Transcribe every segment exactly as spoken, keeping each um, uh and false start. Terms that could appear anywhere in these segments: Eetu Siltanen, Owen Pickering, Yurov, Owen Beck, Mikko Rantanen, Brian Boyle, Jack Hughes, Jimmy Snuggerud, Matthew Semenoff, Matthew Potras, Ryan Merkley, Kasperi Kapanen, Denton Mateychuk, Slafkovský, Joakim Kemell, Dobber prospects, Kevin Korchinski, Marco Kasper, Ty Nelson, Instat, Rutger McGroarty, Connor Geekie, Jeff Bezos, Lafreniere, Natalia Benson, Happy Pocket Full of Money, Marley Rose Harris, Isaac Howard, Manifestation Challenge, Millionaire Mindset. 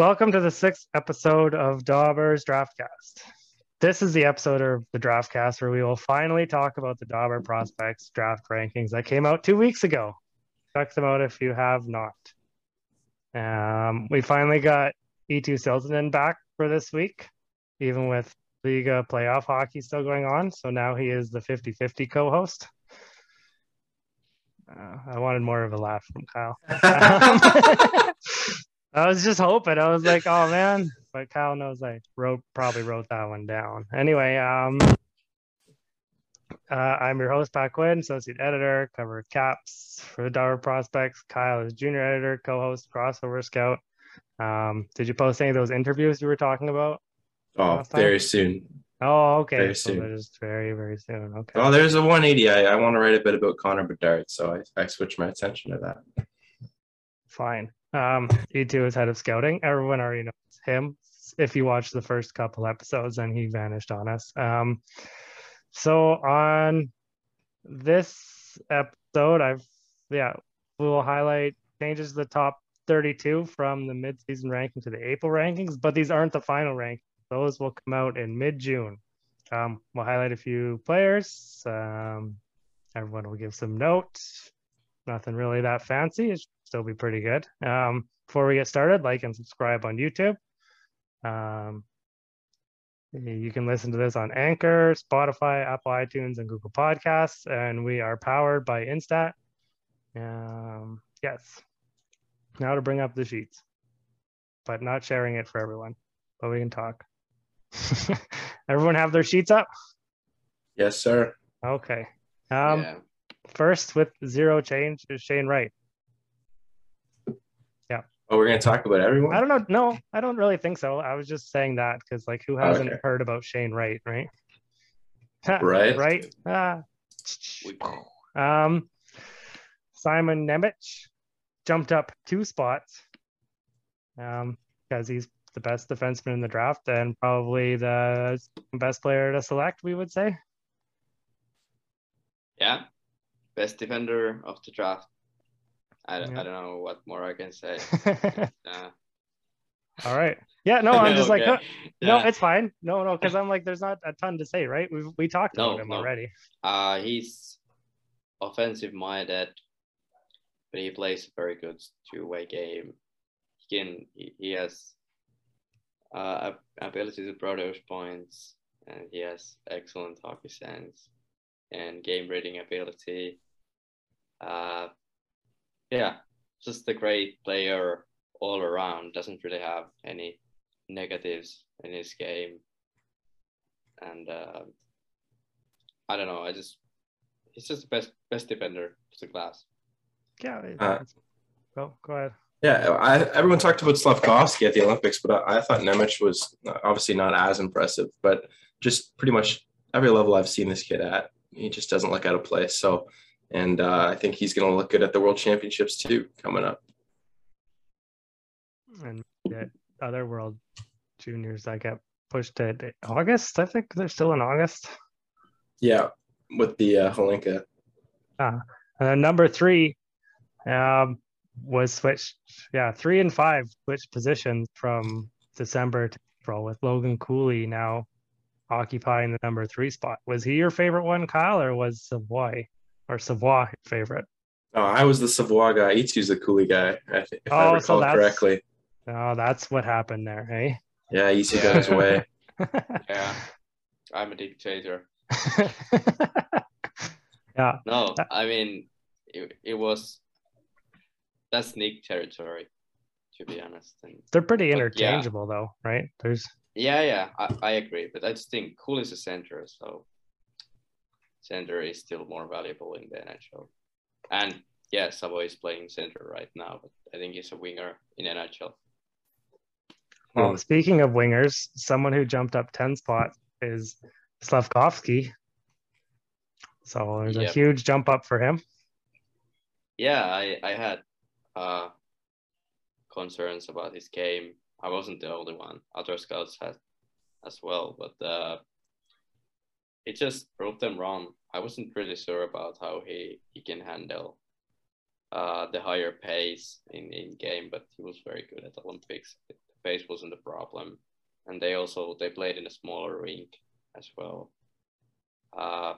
Welcome to the sixth episode of Dobber's Draftcast. This is the episode of the Draftcast where we will finally talk about the Dobber Prospects draft rankings that came out two weeks ago. Check them out if you have not. Um, we finally got Eetu Siltanen back for this week, even with Liga playoff hockey still going on. So now he is the fifty fifty co-host. Uh, I wanted more of a laugh from Kyle. Um, I was just hoping. I was like, oh, man. But Kyle knows I wrote, probably wrote that one down. Anyway, um, uh, I'm your host, Pat Quinn, associate editor, cover caps for the Dobber Prospects. Kyle is junior editor, co-host, crossover scout. Um, did you post any of those interviews you were talking about? Oh, very soon. Oh, okay. Very so soon. Just very, very soon. Okay. Oh, there's a one eighty. I, I want to write a bit about Connor Bedard, so I, I switched my attention to that. Fine. Um, Eetu is head of scouting. Everyone already knows him. If you watch the first couple episodes, and he vanished on us. Um, so on this episode, I've yeah, we will highlight changes to the top thirty-two from the mid-season ranking to the April rankings, but these aren't the final rankings. Those will come out in mid-June. Um, we'll highlight a few players. Um, everyone will give some notes. Nothing really that fancy. It should still be pretty good. Um, before we get started, like and subscribe on YouTube. Um, you can listen to this on Anchor, Spotify, Apple iTunes, and Google Podcasts. And we are powered by Instat. Um, yes. Now to bring up the sheets, but not sharing it for everyone. But we can talk. Everyone have their sheets up? Yes, sir. Okay. Um, yeah. First, with zero change, is Shane Wright. Yeah. Oh, we're going to talk about everyone? I don't know. No, I don't really think so. I was just saying that because, like, who hasn't oh, okay. heard about Shane Wright, right? Right. Right. Ah. Um, Simon Nemec jumped up two spots um, because he's the best defenseman in the draft and probably the best player to select, we would say. Yeah. Best defender of the draft. I, yeah. I don't know what more I can say. uh. All right. Yeah, no, I'm just okay. like, no, yeah. no, it's fine. No, no, because I'm like, there's not a ton to say, right? We've, we talked about no, him no. already. Uh, he's offensive-minded, but he plays a very good two-way game. He, can, he, he has... Uh, ability to produce points, and he has excellent hockey sense and game reading ability. Uh, yeah, just a great player all around. Doesn't really have any negatives in his game, and uh, I don't know. I just he's just the best best defender of the class. Yeah. Uh, well, go ahead. Yeah, I, everyone talked about Slafkovský at the Olympics, but I, I thought Nemec was obviously not as impressive. But just pretty much every level I've seen this kid at, he just doesn't look out of place. So, and uh, I think he's going to look good at the World Championships too coming up. And the other World Juniors that got pushed to August, I think they're still in August. Yeah, with the uh, Holinka. Uh, and then number three. Um, was switched, yeah, three and five switched positions from December to April with Logan Cooley now occupying the number three spot. Was he your favorite one, Kyle, or was Savoie or Savoie your favorite? Oh, I was the Savoie guy. Eetu's the Cooley guy, I think, if oh, I recall so correctly. Oh, that's what happened there, hey? Yeah, Eetu yeah. got his way. Yeah, I'm a dictator. Yeah. No, I mean, it, it was... That's sneak territory, to be honest. And, They're pretty interchangeable, yeah. though, right? There's. Yeah, yeah, I, I agree. But I just think Cool is a center, so center is still more valuable in the N H L. And, yeah, Savoie is playing center right now, but I think he's a winger in N H L. Well, speaking of wingers, someone who jumped up ten spots is Slafkovský. So there's yep. a huge jump up for him. Yeah, I, I had... Uh, concerns about his game. I wasn't the only one. Other scouts had as well, but uh, it just proved them wrong. I wasn't really sure about how he, he can handle uh, the higher pace in, in game, but he was very good at Olympics. pace wasn't a problem, and they also they played in a smaller rink as well. Uh,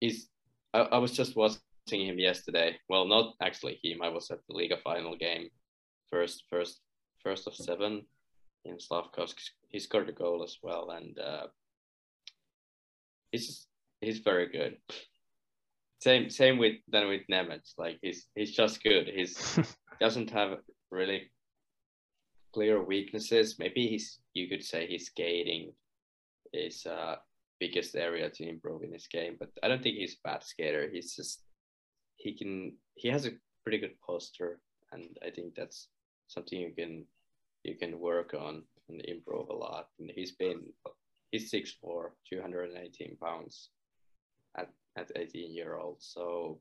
he's I, I was just watching him yesterday. Well, not actually him. I was at the Liga final game, first first first of seven in Slafkovský. He scored a goal as well, and uh, he's he's very good. Same same with than with Nemec. Like he's he's just good. He's doesn't have really clear weaknesses. Maybe he's you could say his skating is uh biggest area to improve in his game, but I don't think he's a bad skater. He's just he can he has a pretty good posture, and I think that's something you can you can work on and improve a lot. And he's been he's six foot four, two hundred eighteen pounds at at eighteen year old. So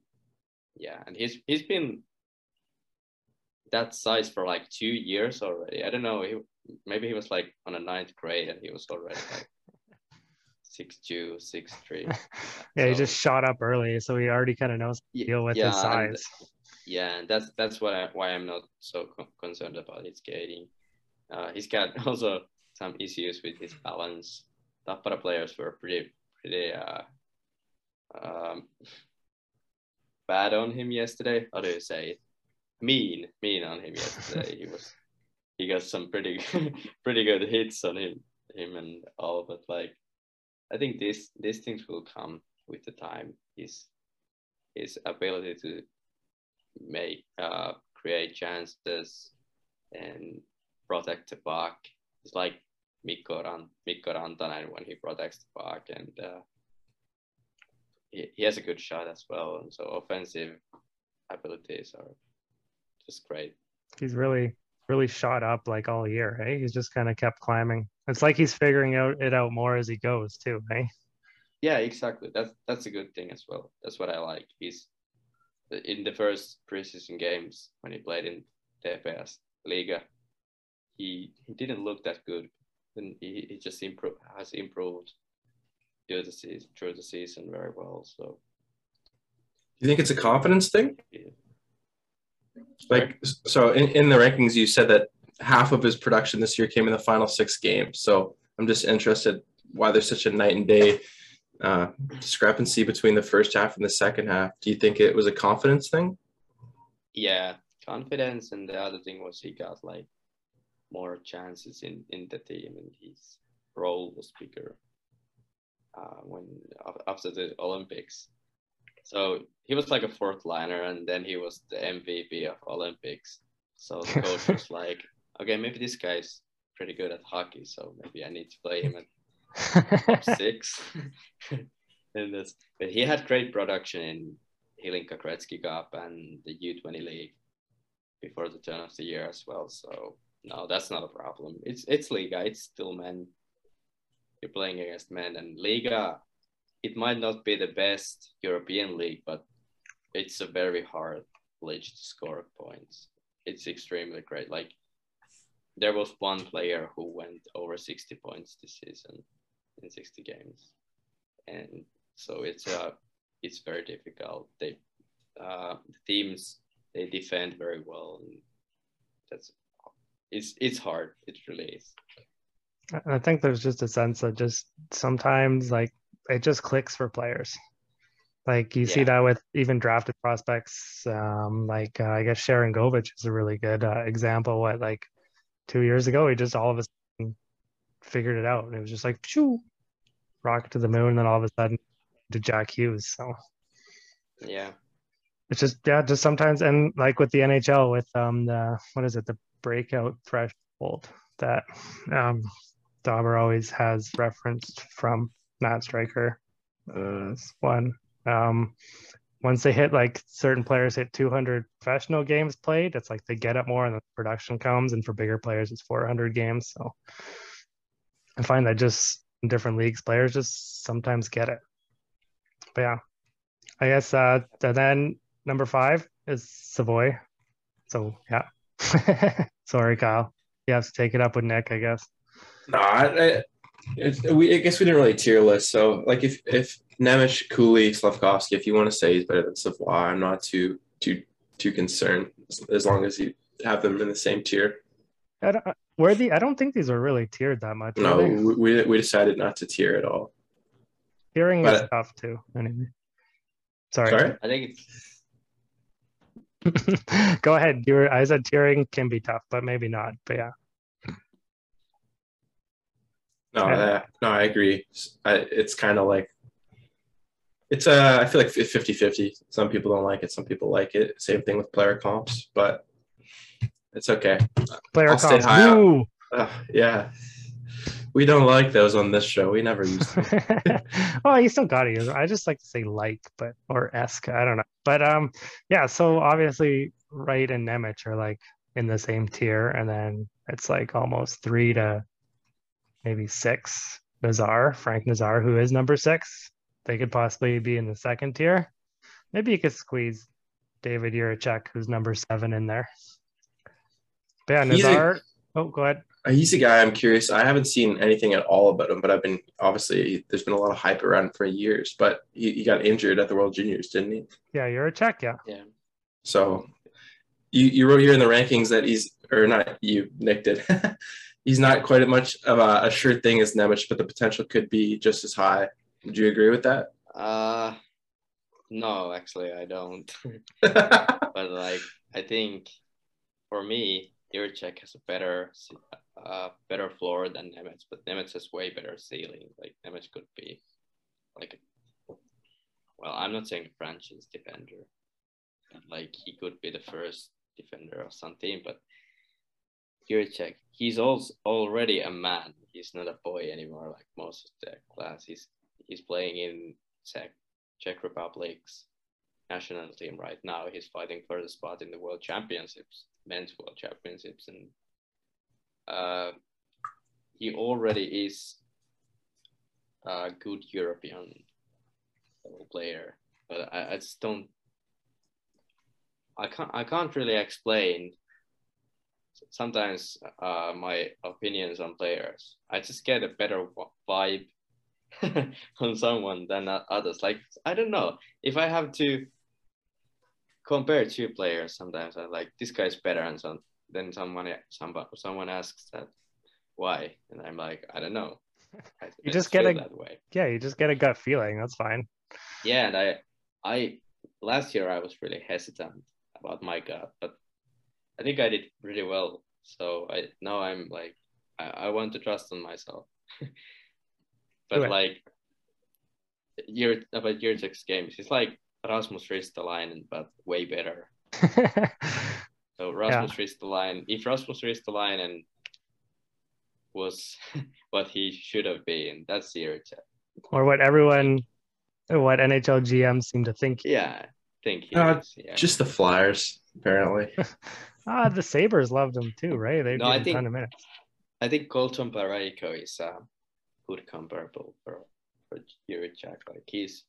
yeah, and he's he's been that size for like two years already. I don't know, he, maybe he was like on a ninth grade and he was already like six two, six three. Yeah, yeah so, he just shot up early, so he already kind of knows to deal with yeah, his size. And, yeah, and that's that's what I, why I'm not so co concerned about his skating. Uh, he's got also some issues with his balance. Tappara players were pretty pretty uh, um, bad on him yesterday. How do you say it? Mean, mean on him yesterday. he was, he got some pretty, pretty good hits on him, him and all. But like, I think this, these things will come with the time. His, his ability to make, uh, create chances and protect the puck. It's like Mikko Ran, Mikko Rantanen when he protects the puck, and uh, he, he has a good shot as well. And so offensive abilities are just great. He's really, really shot up like all year, hey? He's just kind of kept climbing. It's like he's figuring out it out more as he goes too, hey? Yeah, exactly. That's that's a good thing as well. That's what I like. He's in the first preseason games when he played in T P S Liga, he, he didn't look that good. And he, he just improved, has improved through the season, through the season very well. So, do you think it's a confidence thing? Yeah. Like, so in, in the rankings, you said that half of his production this year came in the final six games. So I'm just interested why there's such a night and day uh, discrepancy between the first half and the second half. Do you think it was a confidence thing? Yeah, confidence. And the other thing was he got like more chances in, in the team, and his role was bigger uh, when after the Olympics. So he was like a fourth liner, and then he was the M V P of Olympics. So the coach was like, okay, maybe this guy's pretty good at hockey, so maybe I need to play him at six. And that's, but he had great production in Hilinka Kretsky Cup and the U twenty League before the turn of the year as well. So no, that's not a problem. It's, it's Liga, it's still men. You're playing against men, and Liga, it might not be the best European league, but it's a very hard league to score points. It's extremely great. Like, there was one player who went over sixty points this season in sixty games. And so it's uh, it's very difficult. They, uh, the teams, they defend very well. And that's, it's, it's hard. It really is. I think there's just a sense that just sometimes, like, it just clicks for players. Like you yeah. see that with even drafted prospects. Um, like uh, I guess Sharon Govich is a really good uh, example. What, like two years ago, he just all of a sudden figured it out. And it was just like, phew, rocket to the moon. And then all of a sudden to Jack Hughes. So yeah, it's just, yeah, just sometimes. And like with the N H L with, um, the, what is it? The breakout threshold that um, Dobber always has referenced from Matt Stryker, uh, one. Um, once they hit, like certain players hit two hundred professional games played, it's like they get up more and the production comes. And for bigger players, it's four hundred games. So I find that just in different leagues, players just sometimes get it. But yeah, I guess uh, then number five is Savoie. So yeah, sorry, Kyle. You have to take it up with Nick, I guess. No, I, I... It's, we, I guess we didn't really tier list. So, like, if if Nemec, Cooley, Slafkovský, if you want to say he's better than Savoie, I'm not too too too concerned as, as long as you have them in the same tier. I don't, were the, I don't think these are really tiered that much. No, we we decided not to tier at all. Tiering but, is tough too. Anyway. Sorry. Sorry, I think it's. Go ahead. You were, I said tiering can be tough, but maybe not. But yeah. No, yeah. That, no, I agree. I, it's kind of like it's uh, I feel like fifty fifty. Some people don't like it. Some people like it. Same thing with player comps, but. It's okay. Player I'll comps. Stay high on. Uh, yeah. We don't like those on this show. We never use them. Oh, you still got to use them. I just like to say like, but or esque. I don't know. But um, yeah, so obviously Wright and Nemec are like in the same tier. And then it's like almost three to maybe six. Nazar, Frank Nazar, who is number six. They could possibly be in the second tier. Maybe you could squeeze David Jiříček, who's number seven, in there. Yeah, Nazar. A, oh, go ahead. He's a guy I'm curious. I haven't seen anything at all about him, but I've been obviously there's been a lot of hype around him for years. But he, he got injured at the World Juniors, didn't he? Yeah, you're a Czech, yeah. Yeah. So you you wrote here in the rankings that he's or not you Nick did. He's not quite as much of a, a sure thing as Nemec, but the potential could be just as high. Would you agree with that? Uh, no, actually, I don't. But like, I think for me. Jiříček has a better uh, better floor than Nemec, but Nemec has way better ceiling. Like Nemec could be like a, well, I'm not saying franchise defender. Like he could be the first defender of some team, but Jiříček, he's also already a man. He's not a boy anymore like most of the class. He's he's playing in Czech, Czech Republic's national team right now. He's fighting for the spot in the World Championships. Men's World Championships, and uh, he already is a good European level player, but I, I just don't. I can't. I can't really explain. Sometimes uh, my opinions on players, I just get a better vibe on someone than others. Like I don't know if I have to. Compare two players, sometimes I'm like, this guy's better, and so then someone, somebody, someone asks that why, and I'm like, I don't know. I you just get a that way. Yeah, you just get a gut feeling. That's fine. Yeah, and I, I last year I was really hesitant about my gut, but I think I did really well. So I now I'm like, I, I want to trust on myself. But okay. Like, your about your six games, it's like. Rasmus Ristolainen, but way better. So Rasmus yeah. Ristolainen, if Rasmus Ristolainen was what he should have been, that's Jiříček. Or what everyone, what N H L G Ms seem to think. Yeah, think he uh, is, yeah. Just the Flyers, apparently. Ah, the Sabres loved him too, right? They've no, I think, a minute. I think Colton Parayko is a good comparable for for Jiříček. Like he's.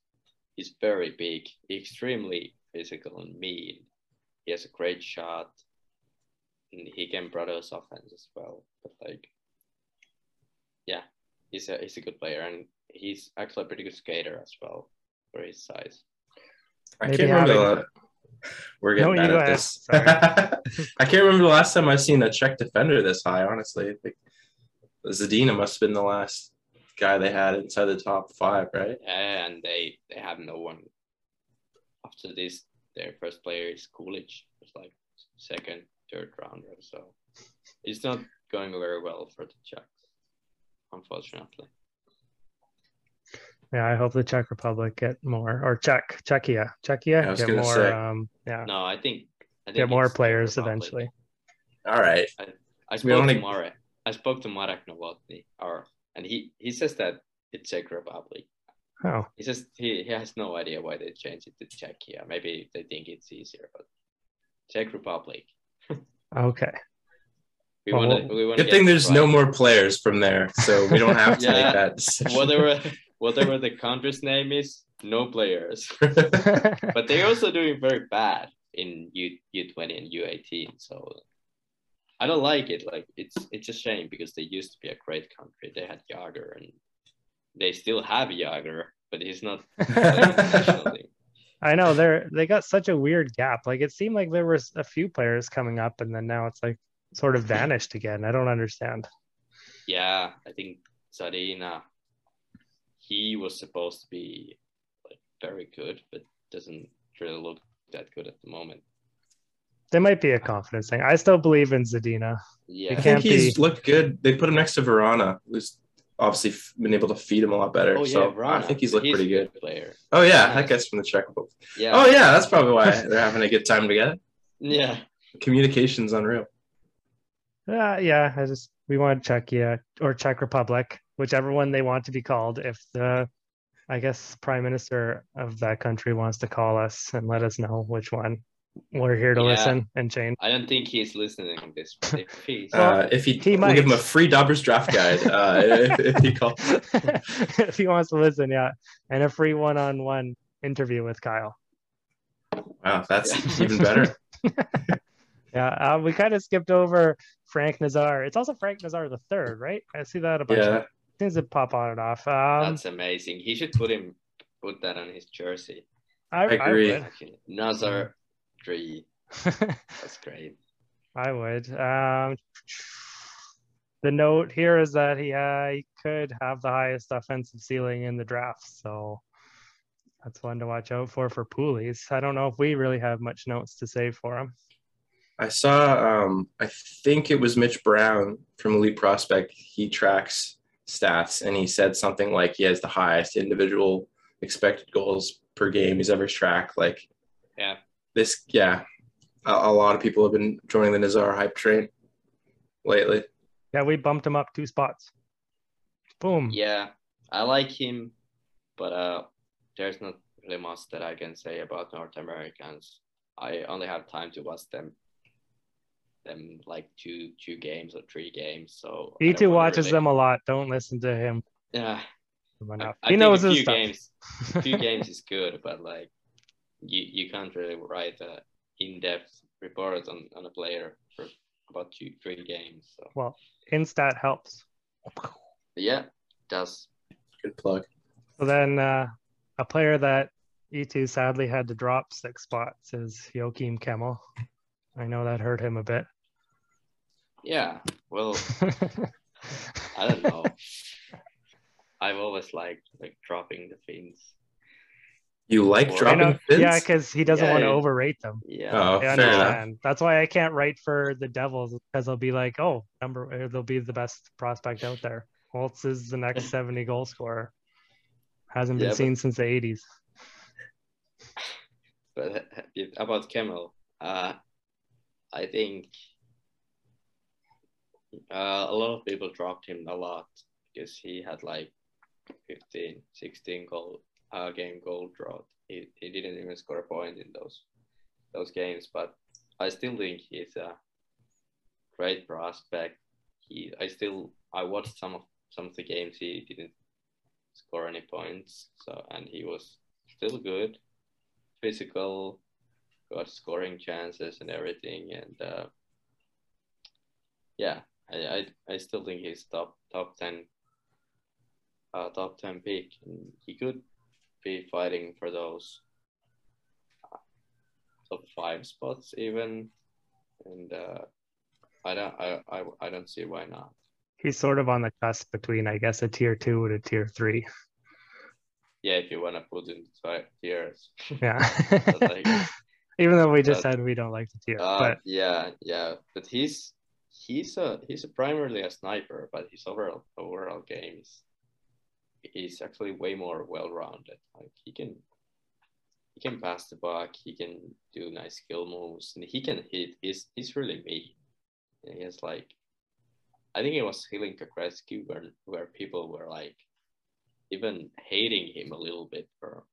He's very big, extremely physical and mean. He has a great shot, and he can produce offense as well. But like, yeah, he's a he's a good player, and he's actually a pretty good skater as well for his size. I Maybe can't having... remember. The... We're getting no, bad at this. I can't remember the last time I've seen a Czech defender this high. Honestly, I think Zadina must have been the last. Guy they had inside the top five, right? And they they have no one after this. Their first player is Coolidge, it's like second, third rounder. So it's not going very well for the Czechs, unfortunately. Yeah, I hope the Czech Republic get more or Czech Czechia Czechia yeah, get more. Say. Um, yeah. No, I think, I think get more players eventually. All right. I, I spoke only... to Marek. I spoke to Marek Novotny, our. And he, he says that it's Czech Republic. Oh. He says he, he has no idea why they changed it to Czechia. Maybe they think it's easier, but Czech Republic. Okay. We well, wanna, we wanna good thing there's right. no more players from there, so we don't have to yeah, make that decision. Whatever, whatever the country's name is, no players. But they're also doing very bad in U, U twenty and U eighteen, so... I don't like it. Like it's it's a shame because they used to be a great country. They had Jagr and they still have Jagr, but he's not. I know they're they got such a weird gap. Like it seemed like there was a few players coming up, and then now it's like sort of vanished again. I don't understand. Yeah, I think Zadina, he was supposed to be like very good, but doesn't really look that good at the moment. There might be a confidence thing. I still believe in Zadina. Yeah, it I think he's be... looked good. They put him next to Verana, who's obviously f- been able to feed him a lot better. Oh, so yeah, I think he's looked he's pretty good. good player. Oh, yeah, yeah, that guy's from the Czech Republic. Yeah. Oh, yeah, that's probably why they're having a good time together. Yeah. Communication's unreal. Uh, yeah, I just we want Czechia or Czech Republic, whichever one they want to be called, if the, I guess, prime minister of that country wants to call us and let us know which one. We're here to yeah. listen and change. I don't think he's listening to this. If, he's... uh, if he, he might. Give him a free Dobber's draft guide uh, if, if he calls. If he wants to listen, yeah. And a free one-on-one interview with Kyle. Wow, that's yeah. even better. Yeah, uh, we kind of skipped over Frank Nazar. It's also Frank Nazar the third, right? I see that a bunch. Yeah. Of things that pop on and off. Um, that's amazing. He should put him put that on his jersey. I, I agree. I Nazar... Three. That's great. I would. Um, the note here is that he, uh, he could have the highest offensive ceiling in the draft, so that's one to watch out for for Poolies. I don't know if we really have much notes to say for him. I saw, um, I think it was Mitch Brown from Elite Prospect. He tracks stats, and he said something like he has the highest individual expected goals per game he's ever tracked. Like, yeah. This, yeah, a, a lot of people have been joining the Nazar hype train lately. Yeah, we bumped him up two spots. Boom. Yeah, I like him, but uh, there's not really much that I can say about North Americans. I only have time to watch them, them like two two games or three games. So Eetu watches really... them a lot. Don't listen to him. Yeah, I, I he knows his stuff. Games, two games is good, but like. You, you can't really write an in-depth report on, on a player for about two, three games. So. Well, Instat helps. Yeah, does. Good plug. So then uh, a player that Eetu sadly had to drop six spots is Joakim Kemell. I know that hurt him a bit. Yeah, well, I don't know. I've always liked like dropping the Finns. You like well, dropping Finns? Yeah, because he doesn't yeah, want to yeah. overrate them. Yeah, oh, I understand. That's why I can't write for the Devils, because they'll be like, oh, number, they'll be the best prospect out there. Holtz is the next seventy goal scorer. Hasn't yeah, been but, seen since the eighties. But about Kemell, uh, I think uh, a lot of people dropped him a lot because he had like fifteen, sixteen goals. Uh, game goal drought. He, he didn't even score a point in those those games, but I still think he's a great prospect. He I still I watched some of some of the games. He didn't score any points, so and he was still good, physical, got scoring chances and everything, and uh, yeah, I, I I still think he's top top ten uh, top ten pick. And he could be fighting for those uh, top five spots even, and uh, I don't, I, I, I don't see why not. He's sort of on the cusp between, I guess, a tier two and a tier three. Yeah, if you want to put in five tiers. Yeah. Like, even though we just but, said we don't like the tier. Uh, but yeah, yeah, but he's he's a he's a primarily a sniper, but his overall overall game is. He's actually way more well-rounded. Like he can, he can pass the puck. He can do nice skill moves, and he can hit. He's he's really mean. And he has like, I think it was Hilinka Kresky where where people were like, even hating him a little bit for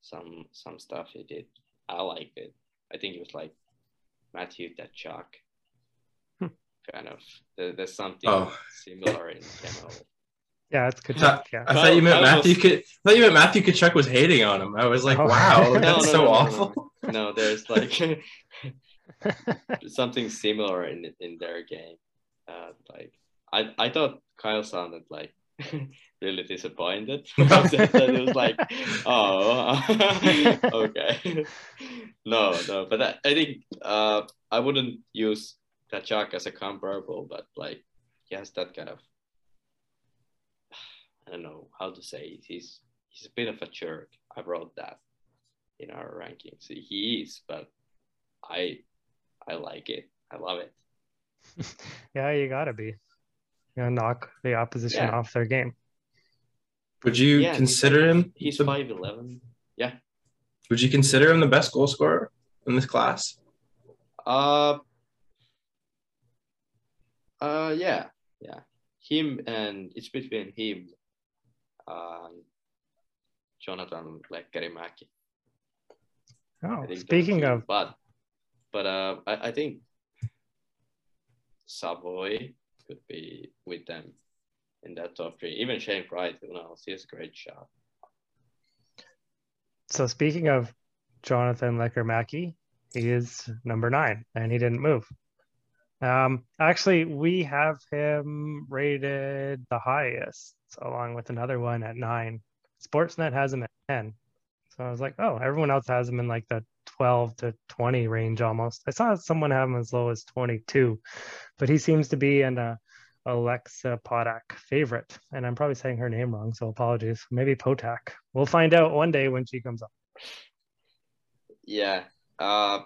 some some stuff he did. I liked it. I think it was like Matthew Tkachuk, hmm. kind of. There, there's something oh. similar in Kemell. Yeah, it's Tkachuk. I, yeah. I thought you meant I Matthew. Was... K- I thought you meant Matthew Tkachuk was hating on him. I was like, oh. wow, no, that's no, so no, awful. No, no. no, there's like something similar in in their game. Uh, like I, I thought Kyle sounded like really disappointed. It was like, oh, okay, no, no. But I, I think uh, I wouldn't use Tkachuk as a comparable, but like he has that kind of, I don't know how to say it. He's he's a bit of a jerk. I wrote that in our rankings. He is, but I I like it. I love it. Yeah, you gotta be. You know, knock the opposition yeah. off their game. Would you yeah, consider he's, him? He's five eleven. Yeah. Would you consider him the best goal scorer in this class? Uh. Uh. Yeah. Yeah. Him, and it's between him and Jonathan Lekkerimäki. Oh, speaking of, but but uh, I, I think Savoie could be with them in that top three. Even Shane Wright, who knows, he has a great shot. So speaking of Jonathan Lekkerimäki, he is number nine, and he didn't move. Um, actually, we have him rated the highest, along with another one at nine. Sportsnet has him at ten. So I was like, oh, everyone else has him in like the twelve to twenty range almost. I saw someone have him as low as twenty-two, but he seems to be an uh, Alexa Potak favorite. And I'm probably saying her name wrong, so apologies. Maybe Potak. We'll find out one day when she comes up. Yeah. Uh,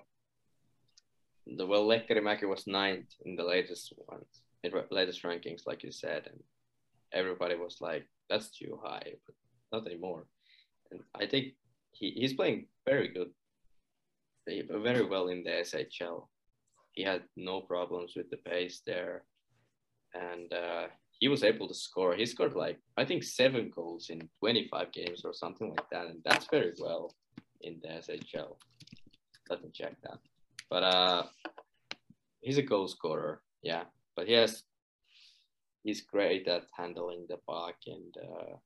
the, well, Lekkerimäki was ninth in the latest ones, in latest rankings, like you said. And everybody was like, that's too high, but not anymore. And I think He, he's playing very good, very well in the S H L. He had no problems with the pace there. And uh, he was able to score. He scored like, I think, seven goals in twenty-five games or something like that. And that's very well in the S H L. Let me check that. But uh, he's a goal scorer, yeah. But he has, he's great at handling the puck and uh,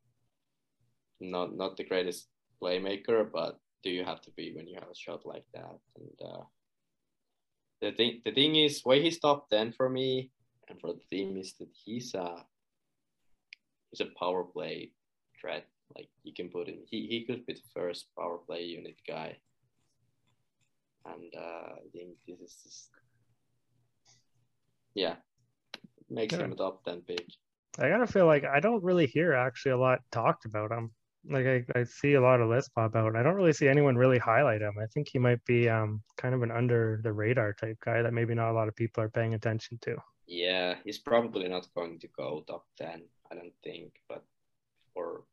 not not the greatest playmaker, but do you have to be when you have a shot like that? And uh, the thing, the thing is, why he's top ten for me and for the team is that he's a he's a power play threat. Like you can put in, he he could be the first power play unit guy. And uh, I think this is just, yeah, it makes yeah. him a top ten pick. I gotta feel like I don't really hear actually a lot talked about him. Like I, I see a lot of lists pop out. I don't really see anyone really highlight him. I think he might be um, kind of an under the radar type guy that maybe not a lot of people are paying attention to. Yeah, he's probably not going to go top ten, I don't think. But for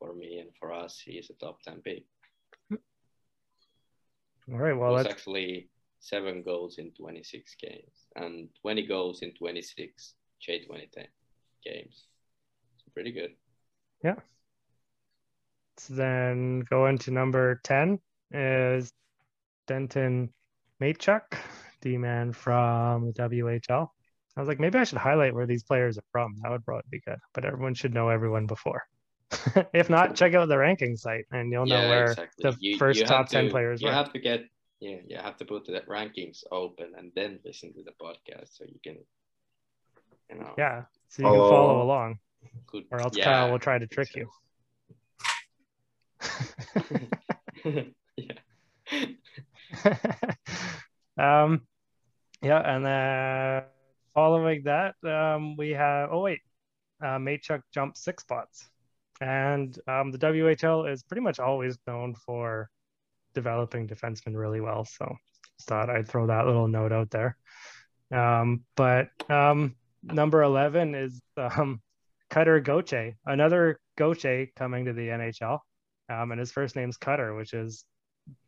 for me and for us, he is a top ten pick. All right. Well, that's actually seven goals in twenty-six games and twenty goals in twenty-six J twenty games. It's pretty good. Yeah. So then going to number ten is Denton Mateychuk, D-man from the W H L. I was like, maybe I should highlight where these players are from. That would probably be good. But everyone should know everyone before. If not, check out the ranking site and you'll yeah, know where exactly. the you, first you top to, ten players you were. You have to get, yeah, you have to put the rankings open and then listen to the podcast so you can, you know. Yeah, so you oh, can follow along. Good. Or else yeah, Kyle will try to trick so. you. um yeah and then following that um we have oh wait uh Mateychuk jumped six spots, and um the W H L is pretty much always known for developing defensemen really well, so just thought I'd throw that little note out there. Um but um number eleven is um Cutter Gauthier, another Gauthier coming to the N H L. Um, and his first name's Cutter, which is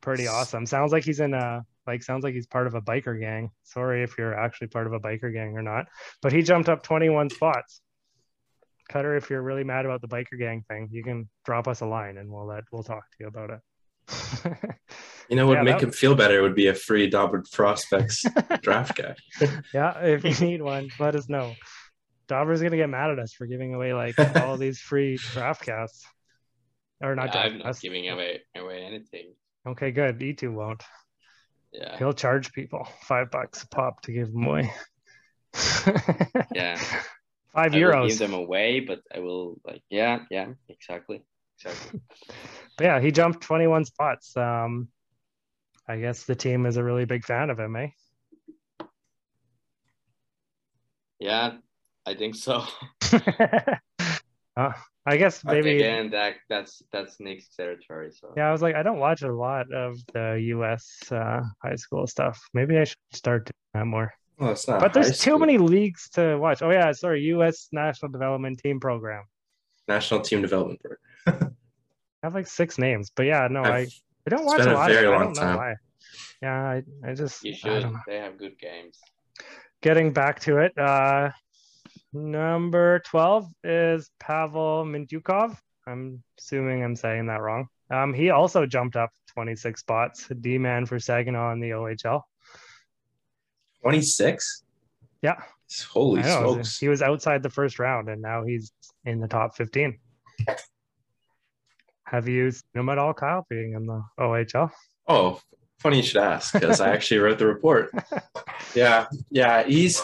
pretty awesome. Sounds like he's in a like sounds like he's part of a biker gang. Sorry if you're actually part of a biker gang or not. But he jumped up twenty-one spots. Cutter, if you're really mad about the biker gang thing, you can drop us a line and we'll let we'll talk to you about it. You know what yeah, would make him was... feel better would be a free Dobber prospects draft guy. Yeah, if you need one, let us know. Dobber's gonna get mad at us for giving away like all these free draft casts. Or not yeah, I'm not giving away away anything. Okay, good. Eetu won't. Yeah. He'll charge people five bucks a pop to give them away. yeah. Five I euros. Will give them away, but I will like yeah, yeah, exactly. Exactly. But yeah, he jumped twenty-one spots. Um I guess the team is a really big fan of him, eh? Yeah, I think so. uh, I guess maybe again that that's that's Nick's territory. So yeah, I was like, I don't watch a lot of the U S uh, high school stuff. Maybe I should start doing that more. Well, it's not but there's school. Too many leagues to watch. Oh yeah, sorry, U S National Development Team Program. National Team Development Program. I have like six names, but yeah, no, I've, I I don't watch a lot. Of, I don't time. know why. Yeah, I, I just you should. I don't know. They have good games. Getting back to it, uh, number twelve is Pavel Mintyukov. I'm assuming I'm saying that wrong. Um, he also jumped up twenty-six spots, D-man for Saginaw in the O H L. twenty-six? Yeah. Holy smokes. He was outside the first round, and now he's in the top fifteen. Have you seen him at all, Kyle, being in the O H L? Oh, funny you should ask, because I actually wrote the report. Yeah, yeah, he's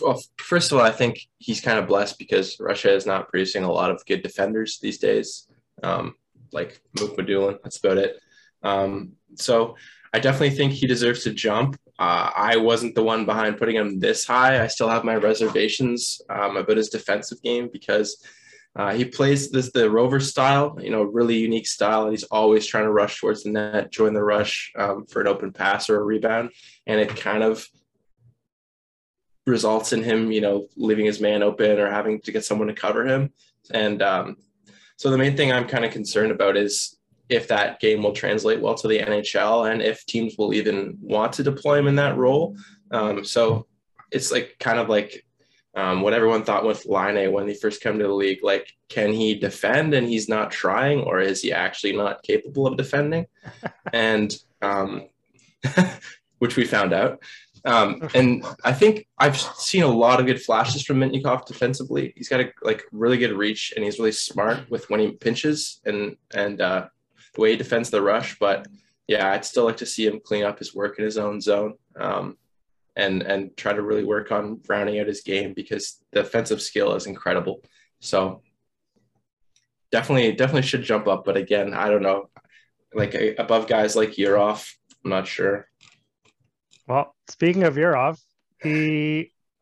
well, – first of all, I think he's kind of blessed because Russia is not producing a lot of good defenders these days, um, like Mukmadulin. That's about it. Um, so I definitely think he deserves to jump. Uh, I wasn't the one behind putting him this high. I still have my reservations um, about his defensive game because – Uh, he plays this the rover style, you know, really unique style, and he's always trying to rush towards the net, join the rush um, for an open pass or a rebound, and it kind of results in him, you know, leaving his man open or having to get someone to cover him. And um, so the main thing I'm kind of concerned about is if that game will translate well to the N H L and if teams will even want to deploy him in that role. Um, so it's like kind of like Um, what everyone thought with Laine when he first came to the league, like, can he defend and he's not trying, or is he actually not capable of defending? And um, which we found out. Um, and I think I've seen a lot of good flashes from Mintyukov defensively. He's got a like really good reach, and he's really smart with when he pinches and and uh, the way he defends the rush. But yeah, I'd still like to see him clean up his work in his own zone. Um, And, and try to really work on rounding out his game because the offensive skill is incredible. So definitely, definitely should jump up. But again, I don't know, like above guys like Yurov, I'm not sure. Well, speaking of Yurov, he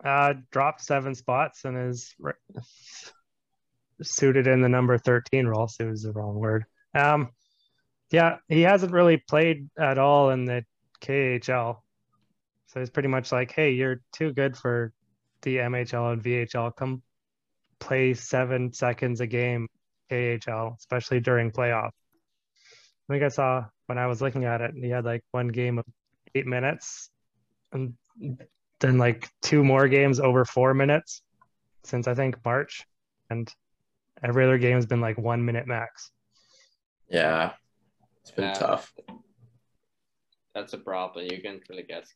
uh, dropped seven spots and is re- suited in the number thirteen role. Suit is the wrong word. Um, yeah, he hasn't really played at all in the K H L. So it's pretty much like, hey, you're too good for the M H L and V H L. Come play seven seconds a game, K H L, especially during playoff. I think I saw when I was looking at it, he had like one game of eight minutes and then like two more games over four minutes since I think March. And every other game has been like one minute max. Yeah, it's been yeah. tough. That's a problem. You can't really guess.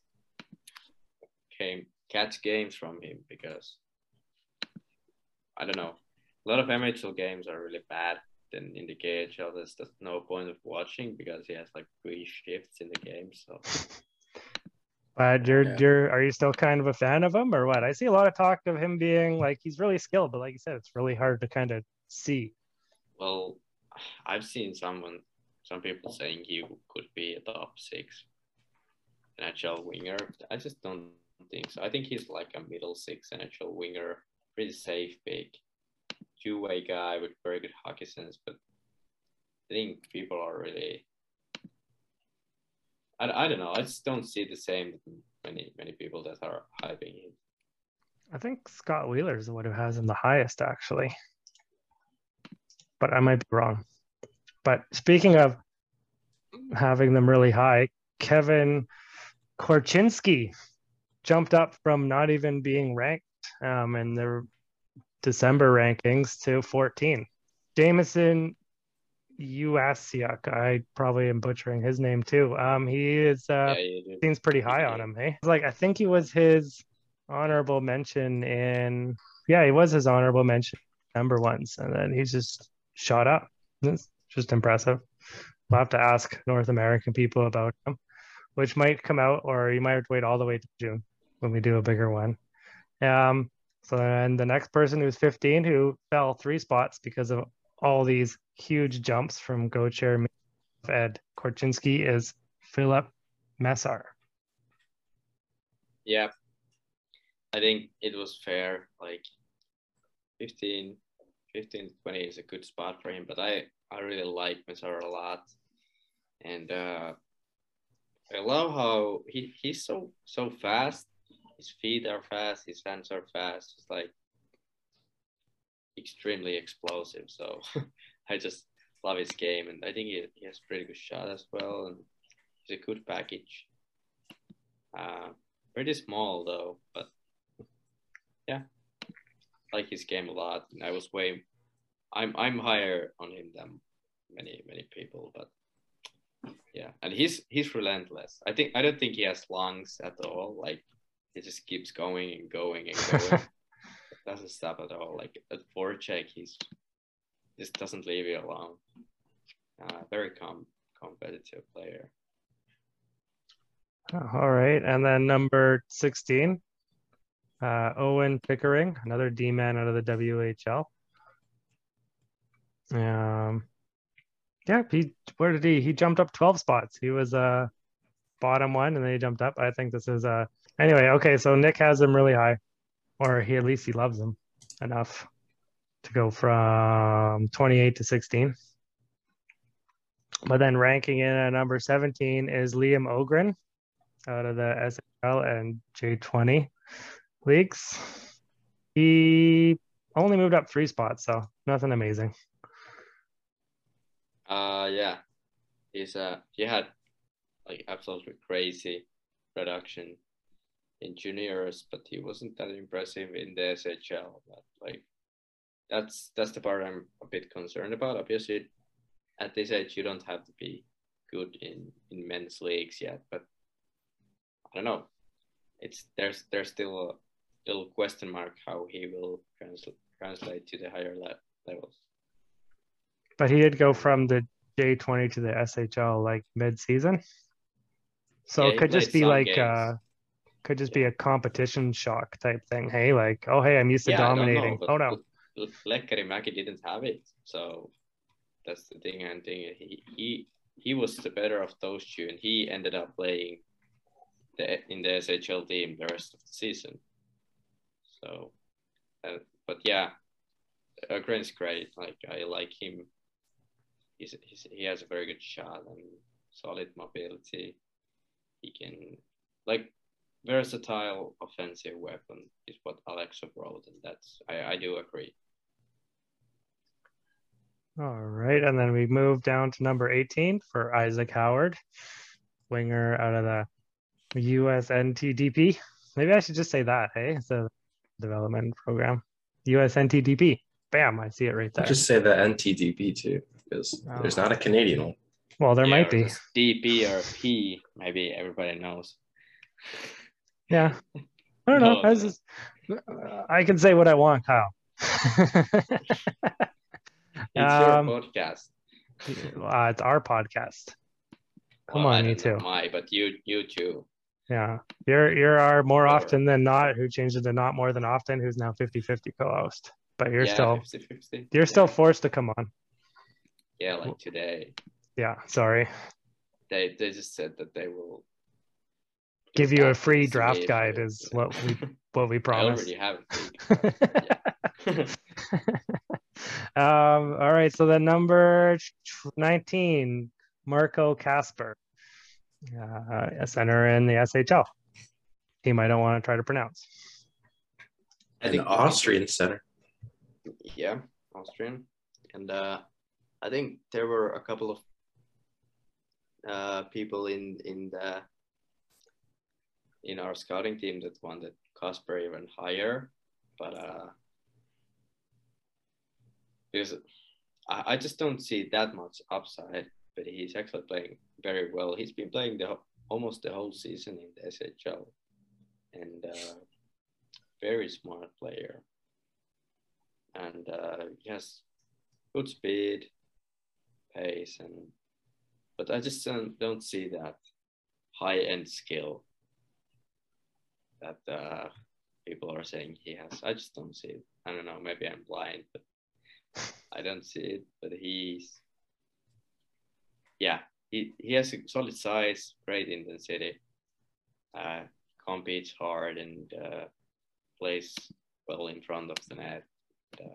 Game, catch games from him because I don't know, a lot of M H L games are really bad. Then in the K H L there's just no point of watching because he has like three shifts in the game. So but you're yeah. you're are you still kind of a fan of him or what? I see a lot of talk of him being like he's really skilled, but like you said, it's really hard to kind of see. Well, I've seen someone some people saying he could be a top six N H L winger. I just don't think so. I think he's like a middle six N H L winger, pretty safe pick, two-way guy with very good hockey sense. But I think people are really, I, I don't know. I just don't see the same many many people that are hyping him. I think Scott Wheeler is the one who has him the highest, actually. But I might be wrong. But speaking of having them really high, Kevin Korchinski jumped up from not even being ranked um, in the December rankings to fourteen. Jamison Uasiak, I probably am butchering his name too. Um, he is uh, yeah, seems pretty high on him. Hey, like I think he was his honorable mention in. Yeah, he was his honorable mention number ones, and then he's just shot up. It's just impressive. We'll have to ask North American people about him, which might come out, or you might have to wait all the way to June when we do a bigger one. Um, so then the next person who's fifteen, who fell three spots because of all these huge jumps from Gochair Ed Korchinski, is Filip Mešár. Yeah. I think it was fair. Like fifteen, fifteen to twenty is a good spot for him, but I, I really like Mešár a lot. And uh, I love how he, he's so so fast. His feet are fast. His hands are fast. It's like extremely explosive. So I just love his game. And I think he, he has a pretty good shot as well. And he's a good package. Uh, pretty small though, but yeah, I like his game a lot. And I was way, I'm I'm higher on him than many many people, but yeah. And he's he's relentless. I think I don't think he has lungs at all. Like he just keeps going and going and going. It doesn't stop at all. Like at forecheck, he's just doesn't leave you alone. Uh, very com competitive player. All right, and then number sixteen, uh, Owen Pickering, another D-man out of the W H L. Um, yeah, he where did he? He jumped up twelve spots. He was uh bottom one, and then he jumped up. I think this is uh anyway. Okay, so Nick has him really high, or he at least he loves him enough to go from twenty-eight to sixteen. But then ranking in at number seventeen is Liam Ogren, out of the S H L and J twenty leagues. He only moved up three spots, so nothing amazing. Uh, yeah, he's uh, he had like absolutely crazy production in juniors, but he wasn't that impressive in the S H L. But like, that's that's the part I'm a bit concerned about. Obviously, at this age, you don't have to be good in in men's leagues yet, but I don't know. It's there's there's still a little question mark how he will translate translate to the higher le levels. But he did go from the J twenty to the S H L like mid season, so yeah, it could just be like uh, could just yeah. be a competition shock type thing. Hey, like oh hey, I'm used to yeah, dominating. I don't know, oh no, Lekkerimäki didn't have it, so that's the thing. I'm thinking he he he was the better of those two, and he ended up playing The, in the S H L team the rest of the season. So, uh, but yeah, Ogren's great. Like I like him. He's, he's he has a very good shot and solid mobility. He can like versatile offensive weapon is what Alexa wrote, and that's I I do agree. All right, and then we move down to number eighteen for Isaac Howard, winger out of the U S N T D P. Maybe I should just say that, hey? It's a development program. U S N T D P. Bam, I see it right there. Just say the N T D P too, because oh. there's not a Canadian one. Well, there yeah, might be. D P or P, maybe everybody knows. Yeah. I don't know. No. I was just, I can say what I want, Kyle. It's um, your podcast. Uh, it's our podcast. Come well, on, you too. My, but you, you too. Yeah, you're you're our more sure. often than not who changed it to not more than often, who's now fifty fifty co-host. But you're yeah, still fifty fifty. You're yeah. still forced to come on. Yeah, like today. Yeah, sorry. They they just said that they will give you a free draft guide is what we what we promised. I already have. um. All right. So the number nineteen, Marco Kasper, uh, a center in the S H L. Team I don't want to try to pronounce. I think Austrian center. Yeah, Austrian. And uh, I think there were a couple of uh, people in in the in our scouting team that wanted Kasper even higher, but uh, because I, I just don't see that much upside. But he's actually playing very well. He's been playing the almost the whole season in the S H L, and uh, very smart player. And uh, he has good speed, pace, and but I just don't, don't see that high-end skill that uh, people are saying he has. I just don't see it. I don't know. Maybe I'm blind, but I don't see it. But he's Yeah, he, he has a solid size, great intensity, uh, competes hard, and uh, plays well in front of the net. And, uh,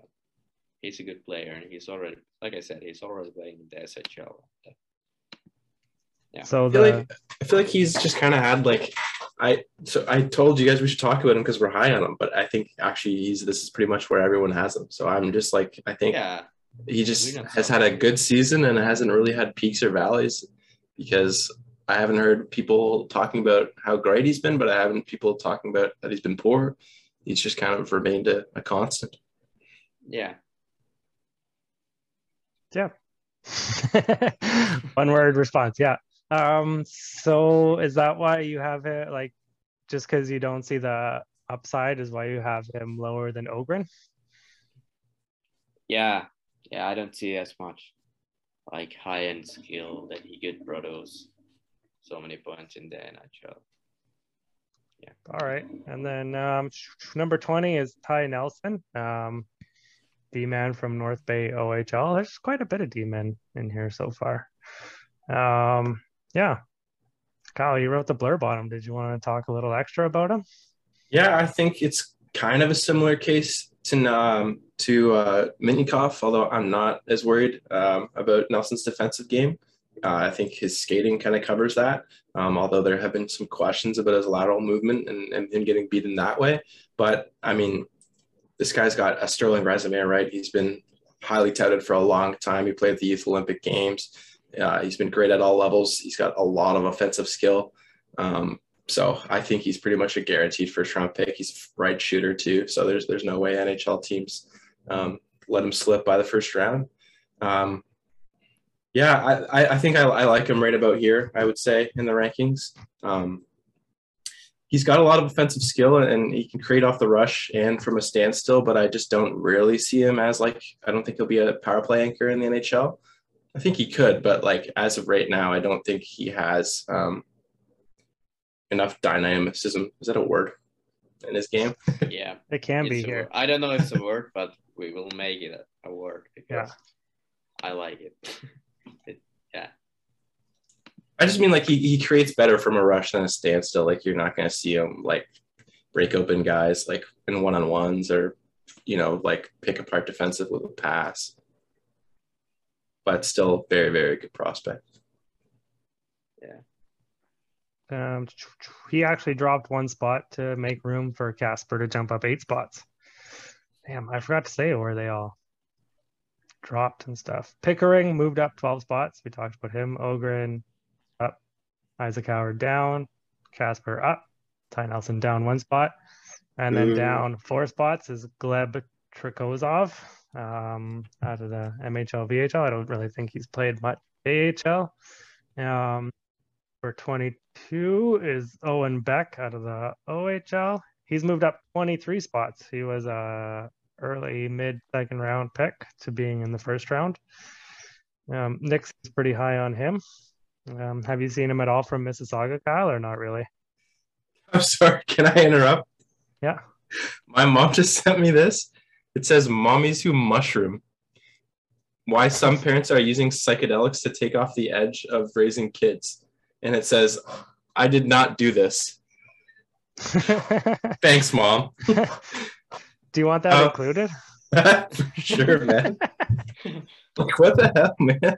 he's a good player, and he's already, like I said, he's already playing in the S H L. And, uh, yeah. So the... I, feel like, I feel like he's just kind of had like I. So I told you guys we should talk about him because we're high on him, but I think actually he's this is pretty much where everyone has him. So I'm just like I think yeah. he just has had a good season and hasn't really had peaks or valleys because. I haven't heard people talking about how great he's been, but I haven't people talking about that he's been poor. He's just kind of remained a, a constant. Yeah. Yeah. One word response. Yeah. Um, so is that why you have it? Like, just because you don't see the upside is why you have him lower than Ogren? Yeah. Yeah. I don't see as much like high end skill that he could produce. So many points in the N H L. Yeah. All right. And then um, number twenty is Ty Nelson, um, D-man from North Bay O H L. There's quite a bit of D-men in here so far. Um, yeah. Kyle, you wrote the blurb on him. Did you want to talk a little extra about him? Yeah, I think it's kind of a similar case to, um, to uh, Mintyukov, although I'm not as worried um, about Nelson's defensive game. Uh, I think his skating kind of covers that, um, although there have been some questions about his lateral movement and, and him getting beaten that way. But, I mean, this guy's got a sterling resume, right? He's been highly touted for a long time. He played at the Youth Olympic Games. Uh, he's been great at all levels. He's got a lot of offensive skill. Um, so I think he's pretty much a guaranteed first-round pick. He's a right shooter, too. So there's there's no way N H L teams um, let him slip by the first round. Um Yeah, I, I think I, I like him right about here, I would say, in the rankings. Um, he's got a lot of offensive skill, and he can create off the rush and from a standstill, but I just don't really see him as, like, I don't think he'll be a power play anchor in the N H L. I think he could, but, like, as of right now, I don't think he has um, enough dynamicism. Is that a word in his game? Yeah. It can be here. I don't know if it's a word, but we will make it a, a word because yeah. I like it. Yeah. I just mean like he, he creates better from a rush than a standstill. Like you're not going to see him like break open guys like in one-on-ones or, you know, like pick apart defensive with a pass. But still very, very good prospect. Yeah. Um, he actually dropped one spot to make room for Kasper to jump up eight spots. Damn, I forgot to say where they all dropped and stuff. Pickering moved up twelve spots. We talked about him. Ogren up. Isaac Howard down. Kasper up. Ty Nelson down one spot. And then mm. down four spots is Gleb Trikozov um, out of the M H L, V H L. I don't really think he's played much A H L. Um, for twenty-two is Owen Beck out of the O H L. He's moved up twenty-three spots. He was a uh, early mid second round pick to being in the first round. Um, Nick's pretty high on him. Um, have you seen him at all from Mississauga, Kyle, or not really? I'm sorry, can I interrupt? Yeah. My mom just sent me this. It says, "Mommies Who Mushroom. Why some parents are using psychedelics to take off the edge of raising kids." And it says, "I did not do this." Thanks, Mom. Do you want that uh, included? For sure, man. Like, what the hell, man?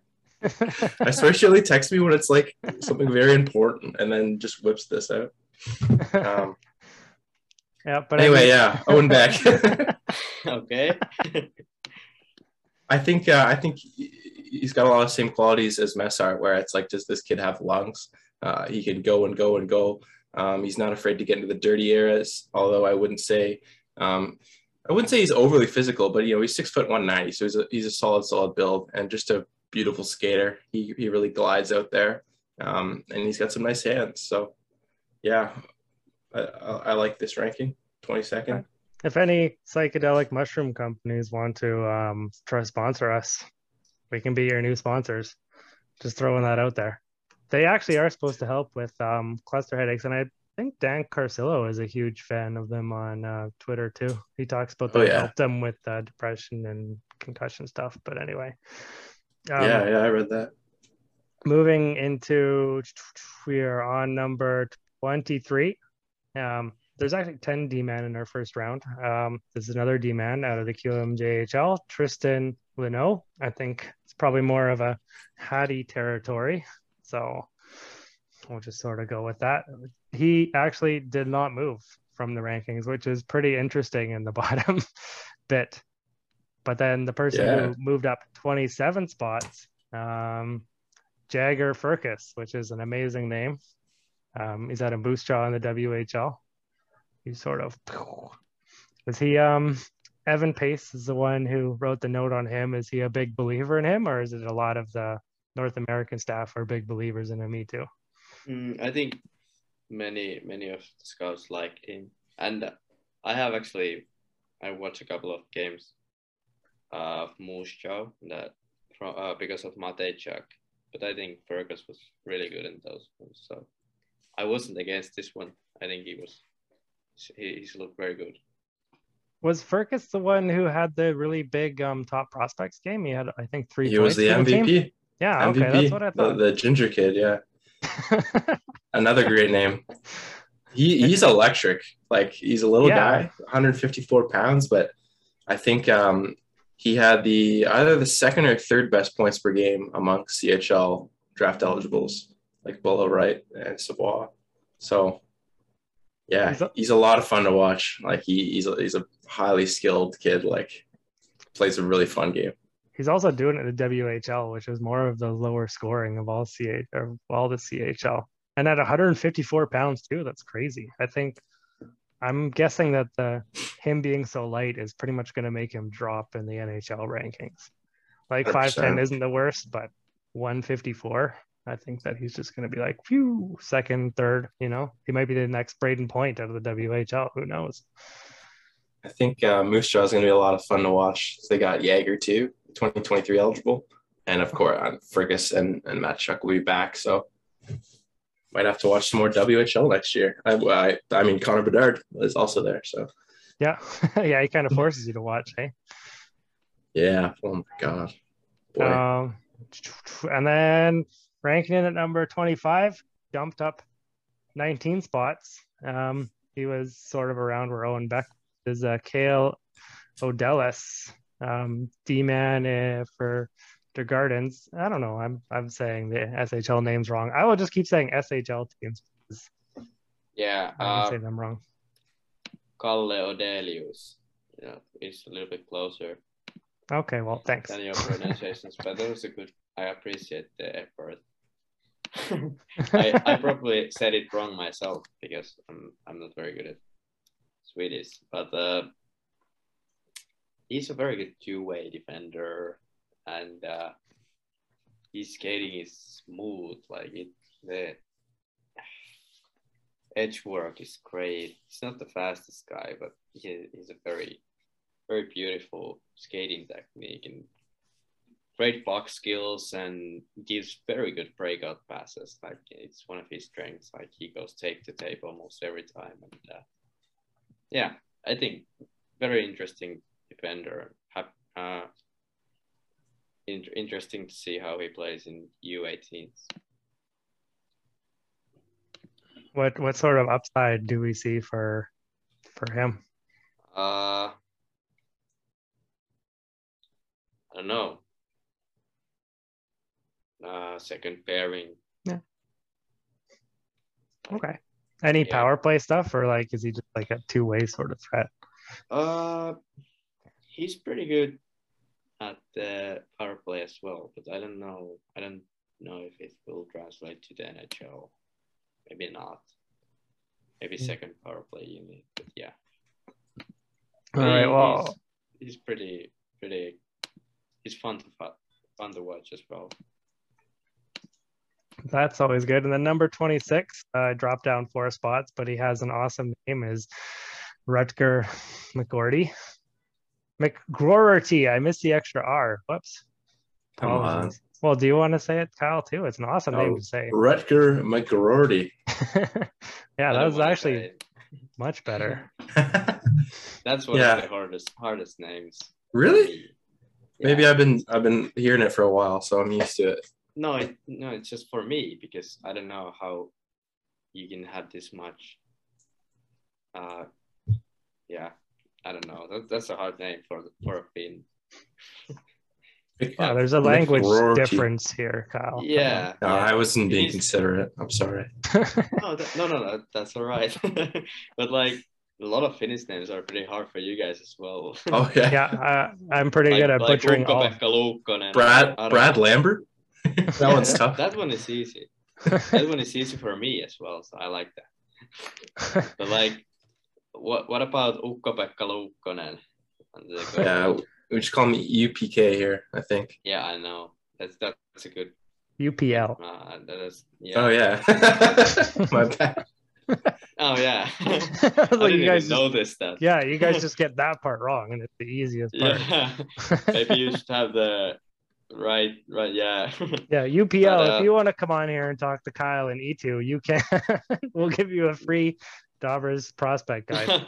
I swear she only texts me when it's like something very important and then just whips this out. Um, yeah, but anyway, I mean... yeah, Owen Beck. Okay. I think uh, I think he's got a lot of same qualities as Mešár, where it's like, does this kid have lungs? Uh, he can go and go and go. Um, he's not afraid to get into the dirty areas, although I wouldn't say... Um, I wouldn't say he's overly physical, but, you know, he's six foot one ninety, so he's a, he's a solid, solid build and just a beautiful skater. He he really glides out there, um, and he's got some nice hands. So, yeah, I, I, I like this ranking, twenty-second. If any psychedelic mushroom companies want to um, try to sponsor us, we can be your new sponsors. Just throwing that out there. They actually are supposed to help with um, cluster headaches, and I I think Dan Carcillo is a huge fan of them on uh, Twitter too. He talks about they oh, yeah. helped them with uh, depression and concussion stuff. But anyway, um, yeah, yeah, I read that. Moving into, we are on number twenty-three. Um, There's actually ten D-man in our first round. Um, this is another D-man out of the Q M J H L, Tristan Leno. I think it's probably more of a Hattie territory, so we'll just sort of go with that. He actually did not move from the rankings, which is pretty interesting in the bottom bit. But then the person yeah. who moved up twenty-seven spots, um, Jagger Firkus, which is an amazing name. Um, he's out of Boostjaw in the W H L. He's sort of, is he, um, Evan Pace is the one who wrote the note on him. Is he a big believer in him, or is it a lot of the North American staff are big believers in him, me too? Mm, I think many, many of the scouts like him. And I have actually, I watched a couple of games of Moose Jaw that, uh, because of Mateychuk. But I think Fergus was really good in those ones. So I wasn't against this one. I think he was, he, he looked very good. Was Fergus the one who had the really big um, top prospects game? He had, I think, three. He was the M V P. The yeah, M V P, okay, that's what I thought. The, the ginger kid, yeah. Another great name. He he's electric. Like, he's a little yeah. guy, one hundred fifty-four pounds, but I think um, he had the either the second or third best points per game amongst C H L draft eligibles, like below Wright and Savoie. So yeah, he's a, he's a lot of fun to watch. Like, he, he's a, he's a highly skilled kid. Like, plays a really fun game. He's also doing it in the W H L, which is more of the lower scoring of all C H or all the C H L. And at one hundred fifty-four pounds too, that's crazy. I think I'm guessing that the him being so light is pretty much going to make him drop in the N H L rankings. Like, five ten isn't the worst, but one fifty-four, I think that he's just going to be like, phew, second, third, you know. He might be the next Braden Point out of the W H L. Who knows? I think uh, Moose Jaw is going to be a lot of fun to watch. They got Jágr too, twenty twenty-three eligible. And of course, uh, Fergus and, and Mateychuk will be back. So might have to watch some more W H L next year. I, I, I mean, Connor Bedard is also there. So yeah, yeah, he kind of forces you to watch, hey? Yeah. Oh my God. Boy. Um, and then ranking in at number twenty-five, jumped up nineteen spots. Um, he was sort of around where Owen Beck is. Uh, Cale Odellis, um, D-man uh, for their Gardens. I don't know. I'm I'm saying the S H L names wrong. I will just keep saying S H L teams. Yeah, I uh, say them wrong. Kalle Odelius. Yeah, it's a little bit closer. Okay, well, thanks. Than your pronunciations, but that was a good. I appreciate the effort. I, I probably said it wrong myself because I'm I'm not very good at Swedish, but uh, he's a very good two-way defender, and uh, his skating is smooth. Like, it, the edge work is great. He's not the fastest guy, but he, he's a very, very beautiful skating technique and great box skills, and gives very good breakout passes. Like, it's one of his strengths. Like, he goes tape to tape almost every time. And uh, yeah, I think very interesting defender. Uh, in interesting to see how he plays in U eighteens. What what sort of upside do we see for for him? Uh, I don't know. Uh, second pairing. Yeah. Okay. Any yeah. power play stuff, or like, is he just like a two-way sort of threat? Uh, he's pretty good at the power play as well, but I don't know. I don't know if it will translate to the N H L. Maybe not. Maybe mm-hmm. second power play unit. But yeah. All right. He's, well, he's pretty, pretty. He's fun to fun to watch as well. That's always good. And then number twenty-six, uh, dropped down four spots, but he has an awesome name, is Rutger McGroarty. McGroarty. I missed the extra R. Whoops. Come oh, on. Well, do you want to say it, Kyle, too? It's an awesome oh, name to say. Rutger McGroarty. Yeah, that was actually much better. That's one yeah. of the hardest, hardest names. Really? Yeah. Maybe I've been I've been hearing it for a while, so I'm used to it. No, it, no, it's just for me, because I don't know how you can have this much Uh, yeah, I don't know. That, that's a hard name for for a Finn. Wow, there's a language McGroarty. difference here, Kyle. Yeah. No, I wasn't being considerate. I'm sorry. no, that, no, no, no, that's all right. But like a lot of Finnish names are pretty hard for you guys as well. Oh yeah. Yeah, uh, I'm pretty like, good at like butchering all. Brad Brad Lambert. That yeah, one's that, tough. That one is easy. That one is easy for me as well. So I like that. But like, what what about Ukko-Pekka Luukkonen? Yeah. We just call me U P K here, I think. Yeah, I know. That's that's a good U P L. Uh, that is, yeah. Oh yeah. My bad. Oh yeah. I, I like, didn't you guys even just, know this stuff. Yeah, you guys just get that part wrong, and it's the easiest part. Yeah. Maybe you should have the right, right, yeah. Yeah, U P L. But, uh, if you want to come on here and talk to Kyle and Eetu, you can. We'll give you a free Dobber's prospect guide.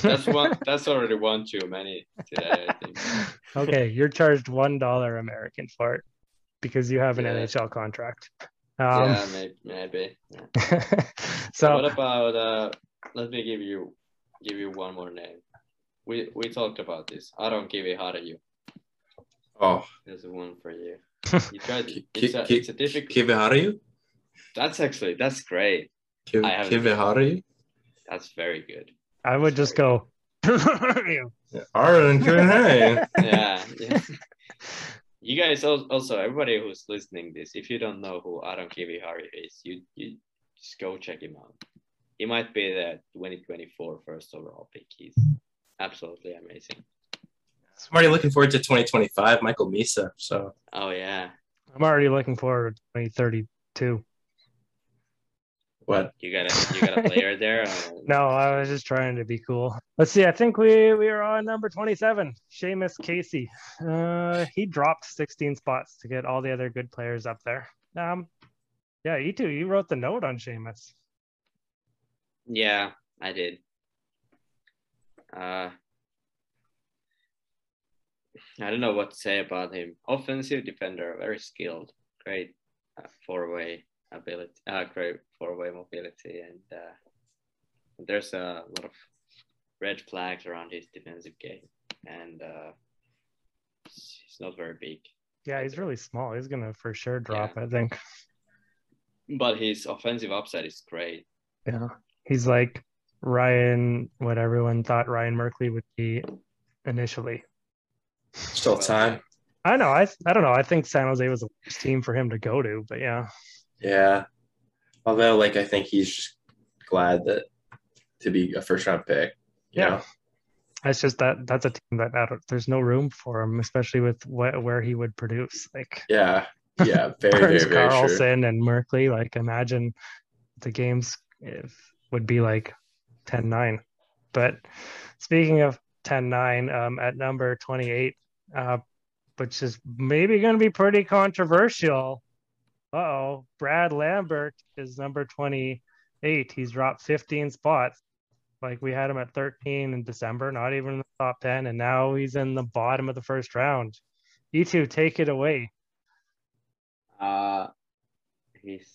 That's one. That's already one too many today, I think. Okay, you're charged one dollar American for it because you have an yeah. N H L contract. Um, yeah, maybe. maybe. Yeah. So what about? Uh, let me give you give you one more name. We we talked about this. Aron Kiviharju. Oh, there's one for you. You tried. It's a, it's a difficult. Kiviharju. That's actually that's great. Kiviharju. That's very good. I would just go. Yeah. Aron Kiviharju. Yeah, yeah. You guys also, everybody who's listening this, if you don't know who Aron Kiviharju is, you you just go check him out. He might be the twenty twenty-four first overall pick. He's absolutely amazing. I'm already looking forward to twenty twenty-five, Michael Misa. So. Oh yeah. I'm already looking forward to twenty thirty-two. What? You got a, you got a player there? Or... No, I was just trying to be cool. Let's see. I think we, we are on number twenty-seven, Seamus Casey. Uh, he dropped sixteen spots to get all the other good players up there. Um, Yeah, Eetu, you wrote the note on Seamus. Yeah, I did. Uh, I don't know what to say about him. Offensive defender, very skilled, great uh, four-way ability, uh, great four-way mobility, and uh, there's a lot of red flags around his defensive game, and uh, he's not very big. Yeah, he's really small. He's gonna for sure drop, yeah. I think. But his offensive upside is great. Yeah, he's like Ryan, what everyone thought Ryan Merkley would be initially. Still well, time. I know. I I don't know. I think San Jose was the worst team for him to go to, but yeah. Yeah, although like I think he's just glad that to be a first round pick. Yeah, it's just that that's a team that I don't, there's no room for him, especially with what where he would produce. Like yeah, yeah, very very very Carlson true. And Merkley. Like imagine the games if, would be like ten nine. But speaking of ten nine, um, at number twenty-eight, uh, which is maybe going to be pretty controversial. Uh-oh, Brad Lambert is number twenty-eight. He's dropped fifteen spots. Like, we had him at thirteen in December, not even in the top ten, and now he's in the bottom of the first round. Eetu, take it away. Uh, he's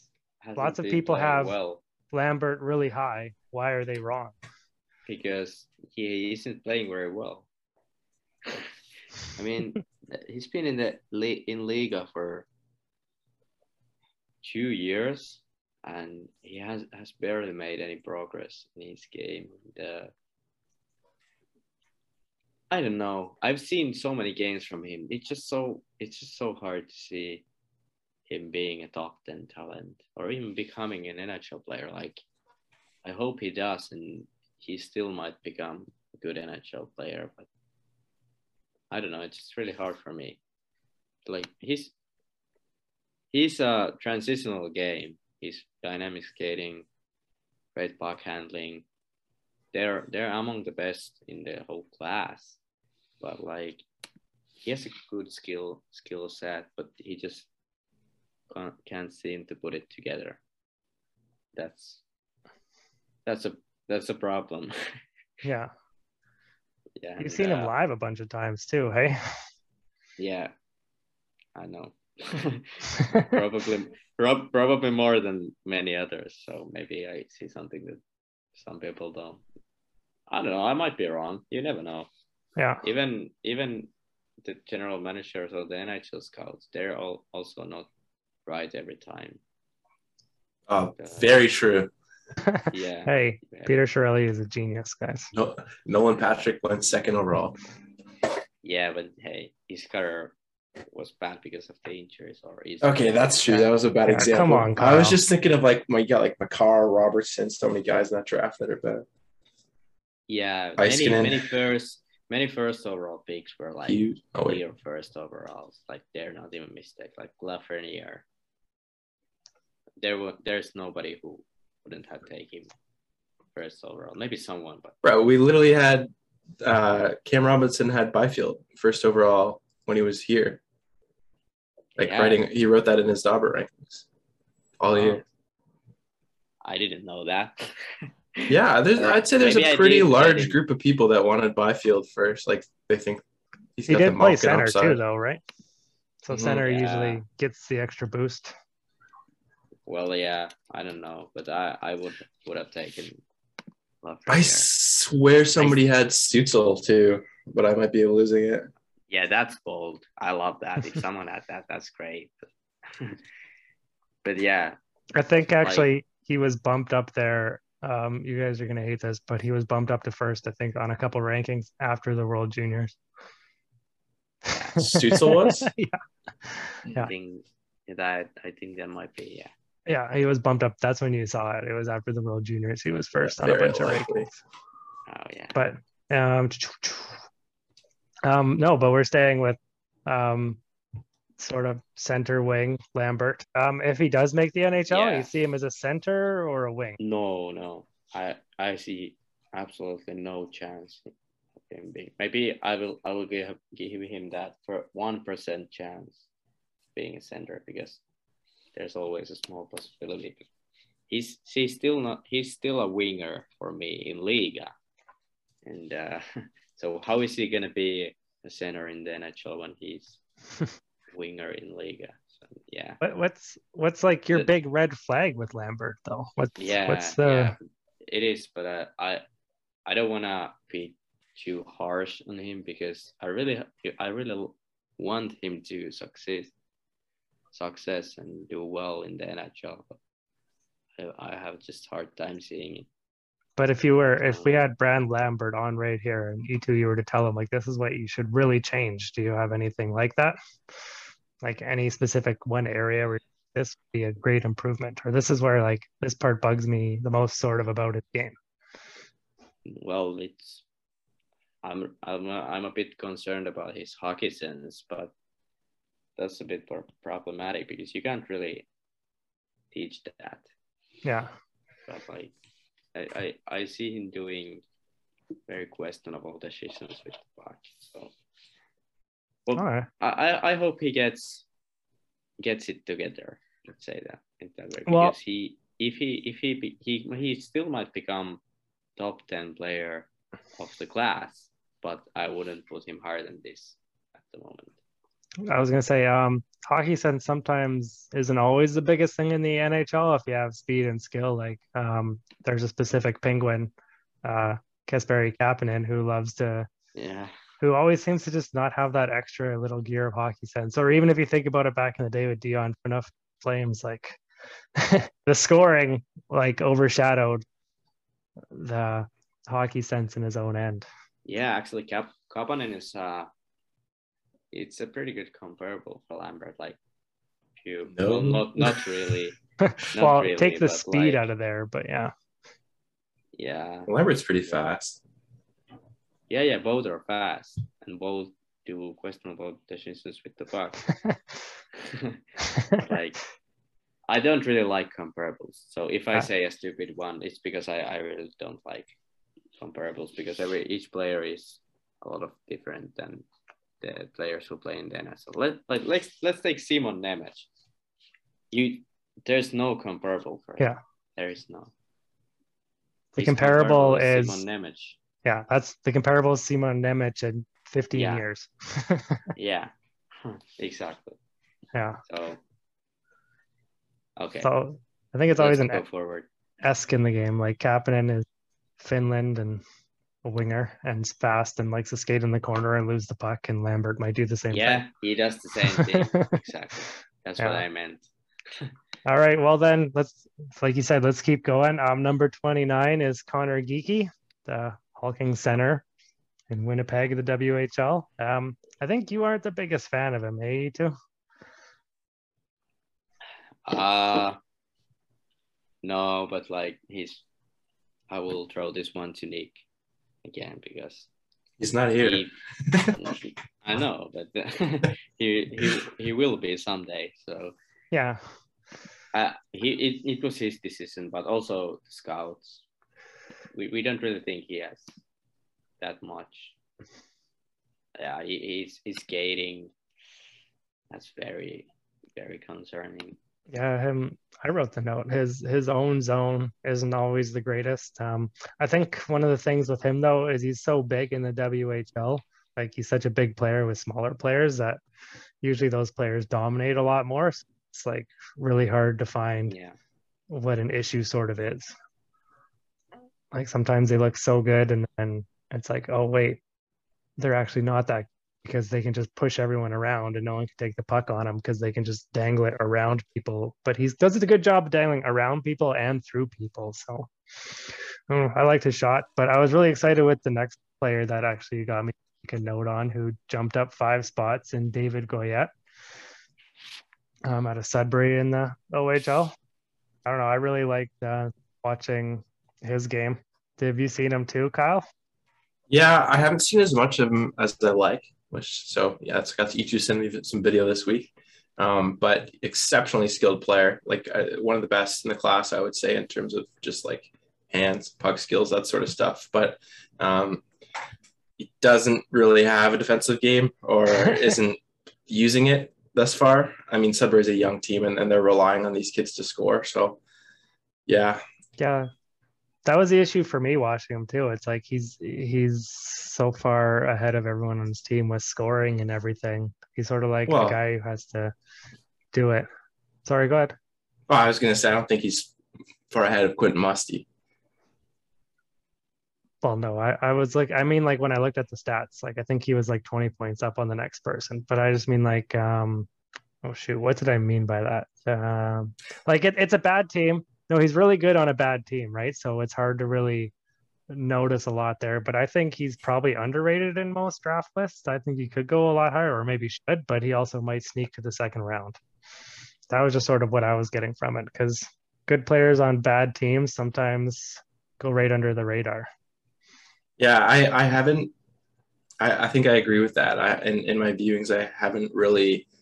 Lots of people have well. Lambert really high. Why are they wrong? Because he isn't playing very well. I mean, he's been in the in Liga for two years, and he has, has barely made any progress in his game. And, uh, I don't know. I've seen so many games from him. It's just so it's just so hard to see him being a top ten talent or even becoming an N H L player. Like, I hope he does, and he still might become a good N H L player. But I don't know. It's just really hard for me. Like he's. He's a transitional game. He's dynamic skating, great puck handling. They're they're among the best in the whole class. But like, he has a good skill skill set, but he just can't, can't seem to put it together. That's that's a that's a problem. Yeah. Yeah. You've and, seen uh, him live a bunch of times too, hey? Yeah, I know. probably prob- probably more than many others, so maybe I see something that some people don't. I don't know. I might be wrong. You never know. Yeah. Even even the general managers or the N H L scouts, they're all also not right every time. Oh, but, uh, very true. Yeah. Hey, yeah. Peter Chiarelli is a genius, guys. No, Nolan Patrick went second overall. Yeah, but hey, his career was bad because of the injuries. Or okay, that's true. That was a bad yeah, example. Come on, Kyle. I was just thinking of like my got like Makar, Robertson, so many guys in that draft that are bad. Yeah, many, many first, many first overall picks were like oh, clear first overalls. Like they're not even mistakes. Like Lafreniere, there were there's nobody who wouldn't have taken first overall. Maybe someone, but right. We literally had uh, Cam Robinson had Byfield first overall when he was here. Like yeah. writing, he wrote that in his Dobber rankings all wow. year. I didn't know that. Yeah, there's. I'd say there's Maybe a pretty did, large group of people that wanted Byfield first. Like they think he's he got did the play center upside. Too, though, right? So mm-hmm. center yeah. usually gets the extra boost. Well, yeah, I don't know, but I, I would would have taken. Lafreniere. I swear somebody I, had Stützle too, but I might be losing it. Yeah, that's bold. I love that. If someone had that, that's great. But yeah, I think actually like, he was bumped up there. Um, you guys are going to hate this, but he was bumped up to first, I think, on a couple rankings after the World Juniors. Stützle was? Yeah. yeah. I, think that, I think that might be, yeah. Yeah, he was bumped up. That's when you saw it. It was after the World Juniors. He was first yeah, on a bunch likely. Of rankings. Oh, yeah. But, um, um, no, but we're staying with um, sort of center wing Lambert. Um, if he does make the N H L, yeah. you see him as a center or a wing? No, no. I I see absolutely no chance of him being. Maybe I will I will give, give him that for one percent chance being a center because there's always a small possibility. He's he's still not he's still a winger for me in Liga. And uh, so how is he going to be a center in the N H L when he's winger in Liga? So, yeah. What, what's what's like your the, big red flag with Lambert though? What's yeah, what's the yeah, it is, but I I, I don't want to be too harsh on him because I really I really want him to succeed. Success and do well in the N H L. I have just hard time seeing it. But if you were, if we had Brad Lambert on right here and Eetu, you were to tell him like, this is what you should really change. Do you have anything like that? Like any specific one area where this would be a great improvement, or this is where like this part bugs me the most sort of about his game. Well, it's I'm I'm a, I'm a bit concerned about his hockey sense, but. That's a bit more problematic because you can't really teach that. Yeah. But like, I, I, I see him doing very questionable decisions with the puck. So, well, all right. I, I hope he gets gets it together. Let's say that in that way. Because well, he, if he, if he, he, he still might become top ten player of the class, but I wouldn't put him higher than this at the moment. I was going to say, um, hockey sense sometimes isn't always the biggest thing in the N H L if you have speed and skill. Like, um, there's a specific penguin, uh, Kasperi Kapanen, who loves to, yeah, who always seems to just not have that extra little gear of hockey sense. Or even if you think about it back in the day with Dion Phaneuf Flames, like, the scoring, like, overshadowed the hockey sense in his own end. Yeah, actually, Kap- Kapanen is, uh, it's a pretty good comparable for Lambert. Like, you no. well, not not really. Not well, really, take the speed like, out of there, but yeah, yeah. Lambert's pretty yeah. fast. Yeah, yeah. Both are fast, and both do questionable decisions with the puck. Like, I don't really like comparables. So if I say a stupid one, it's because I I really don't like comparables because every each player is a lot of different than. The players who play in the N H L. Let like let's let's take Simon Nemec. You there's no comparable for him. Yeah, there is no. The comparable, comparable is Simon Nemec. Yeah, that's the comparable is Simon Nemec in fifteen yeah. years. Yeah, exactly. Yeah. So okay. So I think it's always let's an go forward esque in the game. Like Kapanen is Finland and a winger and is fast and likes to skate in the corner and lose the puck, and Lambert might do the same yeah, thing. Yeah, he does the same thing. Exactly. That's yeah. what I meant. All right, well then, let's, like you said, let's keep going. Um, number twenty-nine is Connor Geekie, the hulking center in Winnipeg of the W H L. Um, I think you aren't the biggest fan of him, eh, Eetu? Uh, no, but like he's, I will throw this one to Nick again because he's not here. He, I know, but he, he he will be someday. So yeah, uh, he it, it was his decision, but also the scouts. We we don't really think he has that much. Yeah, he, he's he's skating. That's very very concerning. Yeah, him. I wrote the note. His his own zone isn't always the greatest. Um, I think one of the things with him though is he's so big in the W H L. Like he's such a big player with smaller players that usually those players dominate a lot more. So it's like really hard to find yeah. what an issue sort of is. Like sometimes they look so good, and then it's like, oh wait, they're actually not that good, because they can just push everyone around and no one can take the puck on him because they can just dangle it around people. But he does a good job of dangling around people and through people. So mm, I liked his shot, but I was really excited with the next player that actually got me a note on, who jumped up five spots in David Goyette um, out of Sudbury in the O H L. I don't know. I really liked uh, watching his game. Have you seen him too, Kyle? Yeah, I haven't seen as much of him as I like. Which, so yeah, it's got to Eetu send me some video this week, um, but exceptionally skilled player, like uh, one of the best in the class, I would say, in terms of just like hands, puck skills, that sort of stuff. But um, he doesn't really have a defensive game or isn't using it thus far. I mean, Sudbury's a young team and, and they're relying on these kids to score. So yeah. Yeah. That was the issue for me watching him too. It's like he's he's so far ahead of everyone on his team with scoring and everything. He's sort of like well, a guy who has to do it. Sorry, go ahead. Well, I was going to say, I don't think he's far ahead of Quentin Musty. Well, no, I, I was like, I mean, like when I looked at the stats, like I think he was like twenty points up on the next person. But I just mean like, um, oh shoot, what did I mean by that? Um, like it, it's a bad team. No, he's really good on a bad team, right? So it's hard to really notice a lot there. But I think he's probably underrated in most draft lists. I think he could go a lot higher, or maybe should, but he also might sneak to the second round. That was just sort of what I was getting from it, because good players on bad teams sometimes go right under the radar. Yeah, I, I haven't I, – I think I agree with that. I, in, in my viewings, I haven't really –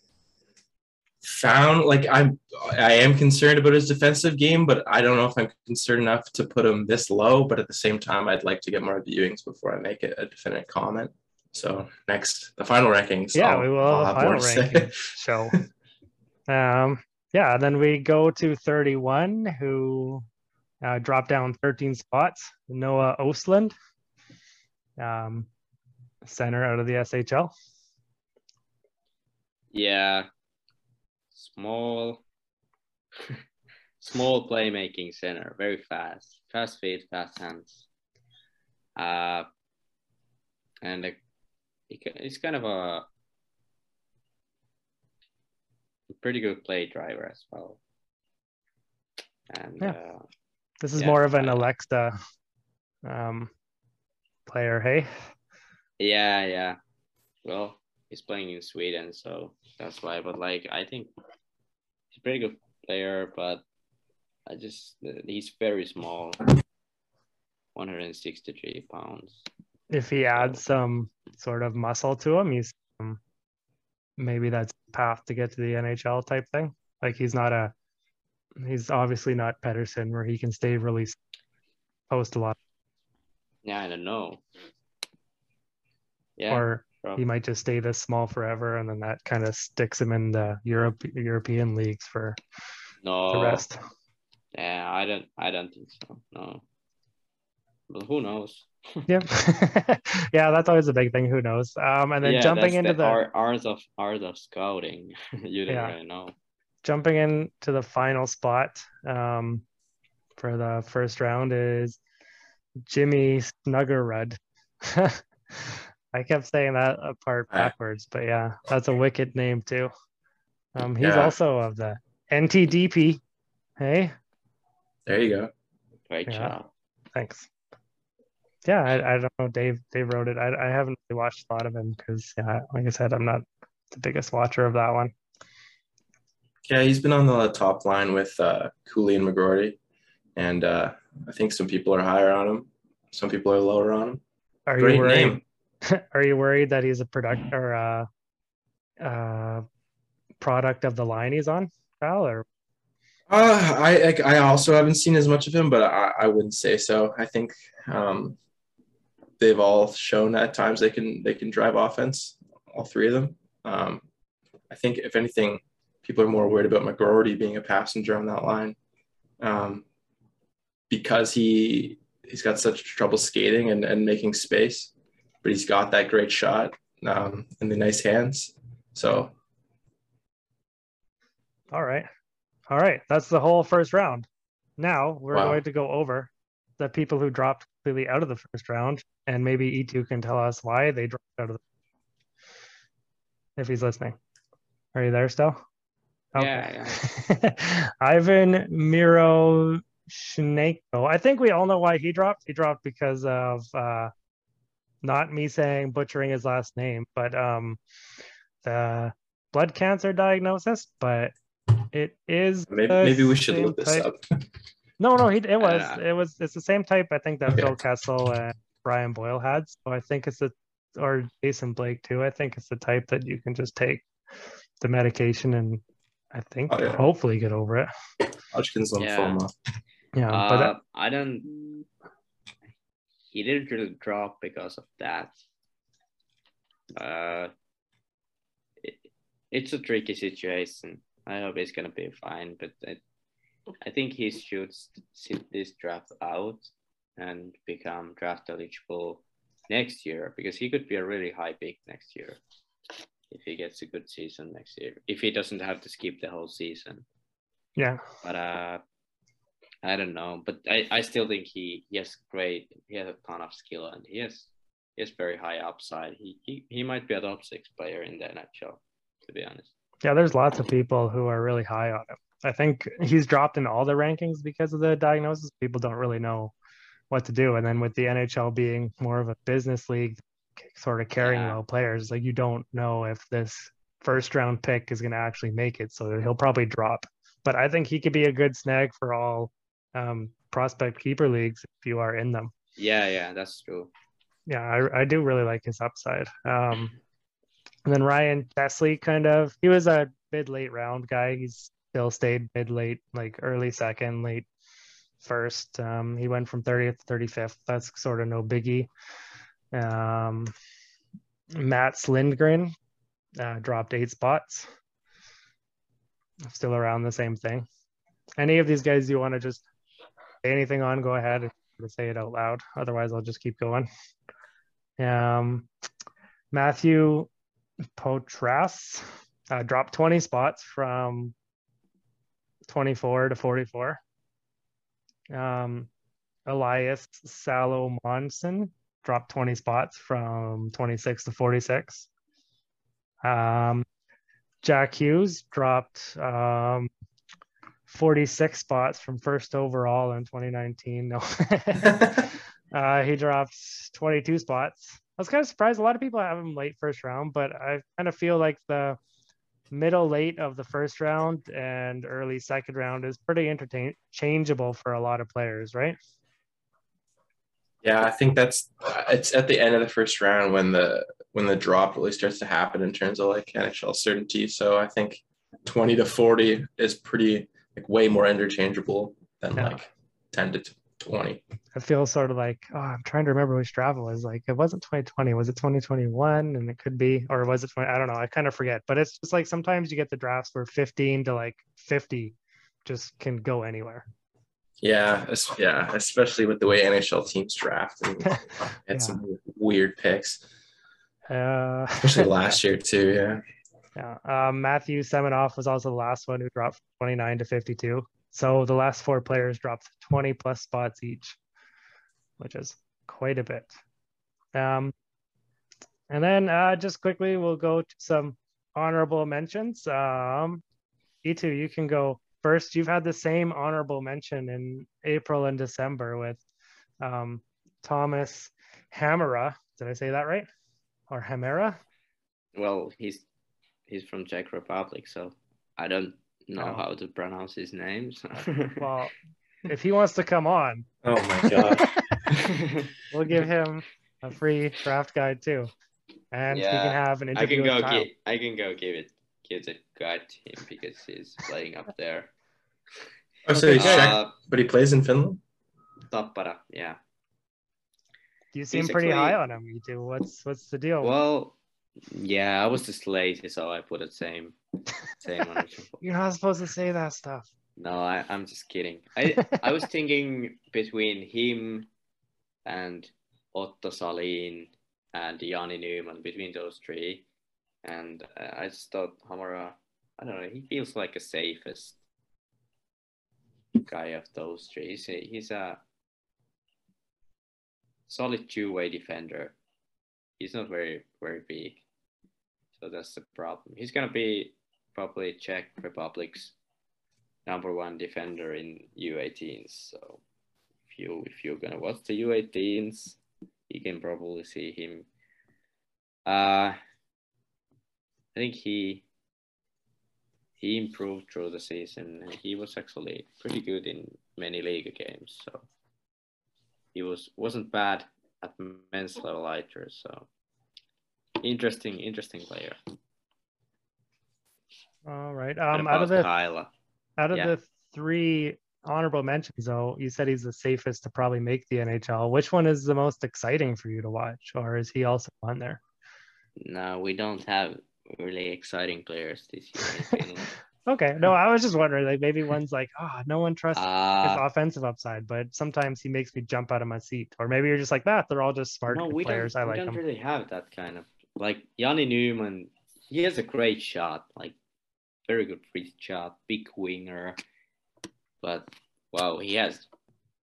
found like I'm I am concerned about his defensive game, but I don't know if I'm concerned enough to put him this low. But at the same time, I'd like to get more viewings before I make a definite comment. So next, the final rankings. Yeah, I'll, we will I'll have final more ranking. So um yeah, then we go to thirty-one, who uh dropped down thirteen spots, Noah Östlund, um center out of the S H L. Yeah. Small, small playmaking center, very fast, fast feet, fast hands. Uh, and it, it's kind of a pretty good play driver as well. And yeah. uh, this is yeah, more of an Alexa um, player, hey? Yeah, yeah. Well, he's playing in Sweden, so that's why. But like, I think he's a pretty good player, but I just, he's very small, one hundred sixty-three pounds. If he adds some sort of muscle to him, he's um, maybe that's the path to get to the N H L type thing. Like he's not a, he's obviously not Pettersson where he can stay really post a lot. Yeah, I don't know. Yeah. Or, He might just stay this small forever, and then that kind of sticks him in the Europe European leagues for no. the rest. Yeah, I don't, I don't think so. No, but who knows? Yeah, yeah, that's always a big thing. Who knows? Um, and then yeah, jumping into the, the hours of hours of scouting, you don't yeah. really know. Jumping into the final spot um, for the first round is Jimmy Snuggerud. I kept saying that apart backwards, but yeah, that's a wicked name too. Um, he's yeah. also of the N T D P. Hey, there you go. Great yeah. job. Thanks. Yeah, I, I don't know. Dave, Dave wrote it. I, I haven't really watched a lot of him because, yeah, like I said, I'm not the biggest watcher of that one. Yeah, he's been on the top line with uh, Cooley and McGroarty, and uh, I think some people are higher on him. Some people are lower on him. Are Great you worried? Name. Are you worried that he's a product or a, a product of the line he's on, Kyle? Or uh, I I also haven't seen as much of him, but I, I wouldn't say so. I think um, they've all shown at times they can they can drive offense. All three of them. Um, I think if anything, people are more worried about McGroarty being a passenger on that line um, because he he's got such trouble skating and, and making space. But he's got that great shot um, and the nice hands. So, all right, all right. That's the whole first round. Now we're wow. going to go over the people who dropped completely out of the first round, and maybe Eetu can tell us why they dropped out of the. If he's listening, are you there still? Oh. Yeah. yeah. Ivan Miro Shneko. I think we all know why he dropped. He dropped because of. Uh, Not me saying butchering his last name, but um, the blood cancer diagnosis. But it is maybe, maybe we should look this type. up. No, no, he it was uh, it was it's the same type I think that okay. Phil Kessel and Brian Boyle had. So I think it's the or Jason Blake too. I think it's the type that you can just take the medication and I think oh, yeah. hopefully get over it. Hodgkin's lymphoma. Yeah, yeah uh, but that, I don't. He didn't really drop because of that. Uh, it, it's a tricky situation. I hope he's gonna be fine, but I, I think he should sit this draft out and become draft eligible next year because he could be a really high pick next year if he gets a good season next year. If he doesn't have to skip the whole season. Yeah. But uh. I don't know, but I, I still think he, he has great, he has a ton of skill and he has, he has very high upside. He, he he might be a top six player in the N H L, to be honest. Yeah, there's lots of people who are really high on him. I think he's dropped in all the rankings because of the diagnosis. People don't really know what to do. And then with the N H L being more of a business league, sort of carrying yeah. low players, like you don't know if this first round pick is going to actually make it. So he'll probably drop. But I think he could be a good snag for all um prospect keeper leagues if you are in them. Yeah, yeah, that's true. Yeah, I, I do really like his upside. Um and then Ryan Tesley kind of he was a mid late round guy. He's still stayed mid late, like early second, late first. Um he went from thirtieth to thirty-fifth. That's sort of no biggie. Um Mats Lindgren uh, dropped eight spots. Still around the same thing. Any of these guys you want to just anything on, go ahead and say it out loud. Otherwise, I'll just keep going. Um, Matthew Potras uh, dropped twenty spots from twenty-four to forty-four. Um, Elias Salomonsen dropped twenty spots from twenty-six to forty-six. Um, Jack Hughes dropped um, forty-six spots from first overall in twenty nineteen. No, uh, he drops twenty-two spots. I was kind of surprised. A lot of people have him late first round, but I kind of feel like the middle late of the first round and early second round is pretty interchangeable for a lot of players, right? Yeah, I think that's it's at the end of the first round when the when the drop really starts to happen in terms of like N H L certainty. So I think twenty to forty is pretty. Like way more interchangeable than yeah. like ten to twenty. I feel sort of like oh, I'm trying to remember which draft was. Like it wasn't twenty twenty, was it twenty twenty-one? And it could be, or was it? twenty, I don't know. I kind of forget. But it's just like sometimes you get the drafts where fifteen to like fifty just can go anywhere. Yeah, yeah, especially with the way N H L teams draft and had yeah. some weird picks, uh... especially last year too. Yeah. Yeah, um, Matthew Semenoff was also the last one who dropped from twenty-nine to fifty-two. So the last four players dropped twenty plus spots each. which is quite a bit. Um, and then uh, just quickly, we'll go to some honorable mentions. Um, Eetu, you can go first. You've had the same honorable mention in April and December with um, Thomas Hamera. Did I say that right? Or Hamera? Well, he's he's from Czech Republic, so I don't know oh. how to pronounce his name. So. Well, if he wants to come on, oh my god, we'll give him a free draft guide too, and yeah, he can have an interview. I can with go. Kyle. Give, I can go give it. Give the guide to him because he's playing up there. Oh, so he's uh, Czech, but he plays in Finland. Tappara, yeah. You seem Basically, pretty high on him, you two. What's what's the deal? Well, yeah, I was just lazy, so I put the same same on it. You're not supposed to say that stuff. No, I, I'm just kidding. I I was thinking between him and Otto Salin and Jani Newman, between those three, and uh, I just thought Hamara. I don't know. He feels like the safest guy of those three. He's a, he's a solid two-way defender. He's not very, very big. So that's the problem. He's going to be probably Czech Republic's number one defender in U eighteens. So if, you, if you're going to watch the U eighteens, you can probably see him. Uh, I think he he improved through the season. And he was actually pretty good in many league games. So he was, wasn't bad at men's level either, so interesting, interesting player. All right. Um, out of the Kyle? out of yeah. the three honorable mentions, though, you said he's the safest to probably make the N H L. Which one is the most exciting for you to watch, or is he also on there? No, we don't have really exciting players this year. Okay, no, I was just wondering, like maybe one's like, oh, no one trusts uh, his offensive upside, but sometimes he makes me jump out of my seat. Or maybe you're just like that. Ah, they're all just smart no, we players. I like them. We don't them. really have that kind of like Jani Newman. He has a great shot, like very good free shot, big winger. But wow, he has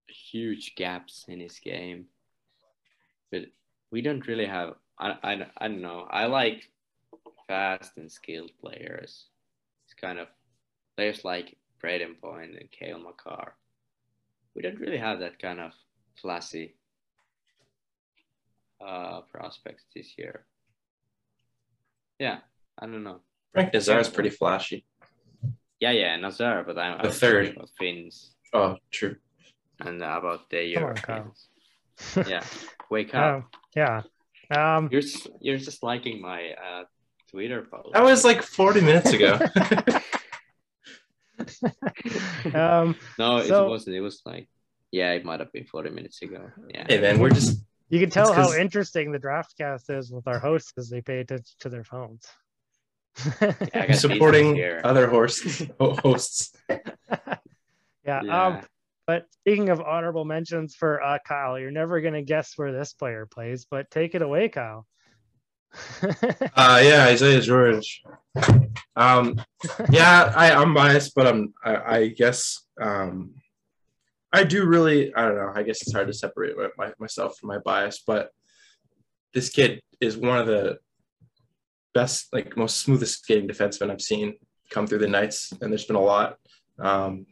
huge gaps in his game. But we don't really have. I I I don't know. I like fast and skilled players. Kind of players like Braden Point and Cale Makar. We don't really have that kind of flashy uh, prospects this year. Yeah, I don't know. Frank Nazar is pretty flashy. Yeah, yeah, Nazar, but I'm the third about Finns. Oh, true. And about the Europeans. Yeah, wake up. Uh, yeah. Um, you're just, you're just liking my. Uh, Twitter post. That was like forty minutes ago. um, no, it so, wasn't. It was like, yeah, it might have been forty minutes ago. Yeah. Hey man, we're just. You can tell how interesting the draft cast is with our hosts as they pay attention to their phones. Yeah, supporting other horses, hosts. yeah. yeah. Um, but speaking of honorable mentions for uh, Kyle, you're never gonna guess where this player plays. But take it away, Kyle. uh yeah Isaiah George. Um yeah, I, I'm biased, but I'm I, I guess um I do really I don't know, I guess it's hard to separate my, myself from my bias, but this kid is one of the best, like most smoothest skating defensemen I've seen come through the Knights, and there's been a lot. Um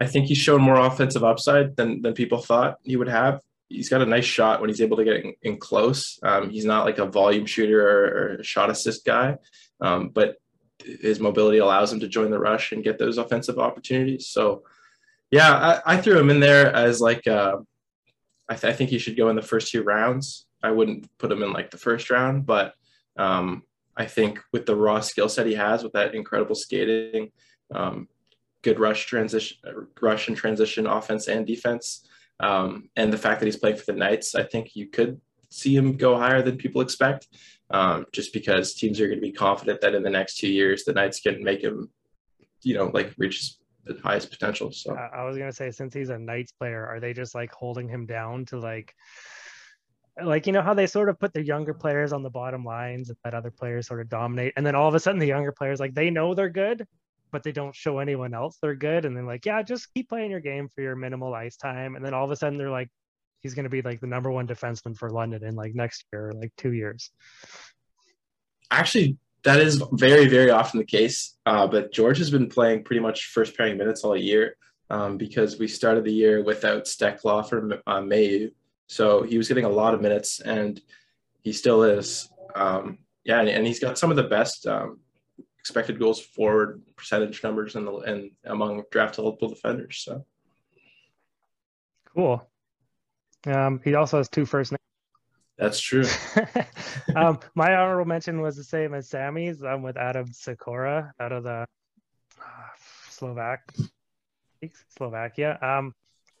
I think he's shown more offensive upside than than people thought he would have. He's got a nice shot when he's able to get in, in close. Um, he's not like a volume shooter or, or a shot assist guy, um, but his mobility allows him to join the rush and get those offensive opportunities. So, yeah, I, I threw him in there as like, uh, I, th I think he should go in the first two rounds. I wouldn't put him in like the first round, but um, I think with the raw skill set he has, with that incredible skating, um, good rush transition, rush and transition offense and defense, Um, and the fact that he's playing for the Knights, I think you could see him go higher than people expect, um, just because teams are going to be confident that in the next two years, the Knights can make him, you know, like reach the highest potential. So uh, I was going to say, since he's a Knights player, are they just like holding him down to like, like, you know, how they sort of put their younger players on the bottom lines and let other players sort of dominate. And then all of a sudden the younger players, like they know they're good, but they don't show anyone else they're good. And then like, yeah, just keep playing your game for your minimal ice time. And then all of a sudden they're like, he's going to be like the number one defenseman for London in like next year, or like two years. Actually, that is very, very often the case. Uh, but George has been playing pretty much first pairing minutes all year um, because we started the year without Steckloff or uh, Mayu. So he was getting a lot of minutes, and he still is. Um, yeah, and, and he's got some of the best um, expected goals forward percentage numbers in the and among draft eligible defenders. So cool. Um, he also has two first names. That's true. um, my honorable mention was the same as Sammy's. I'm with Adam Sikora out of the uh, Slovak Slovakia. Um,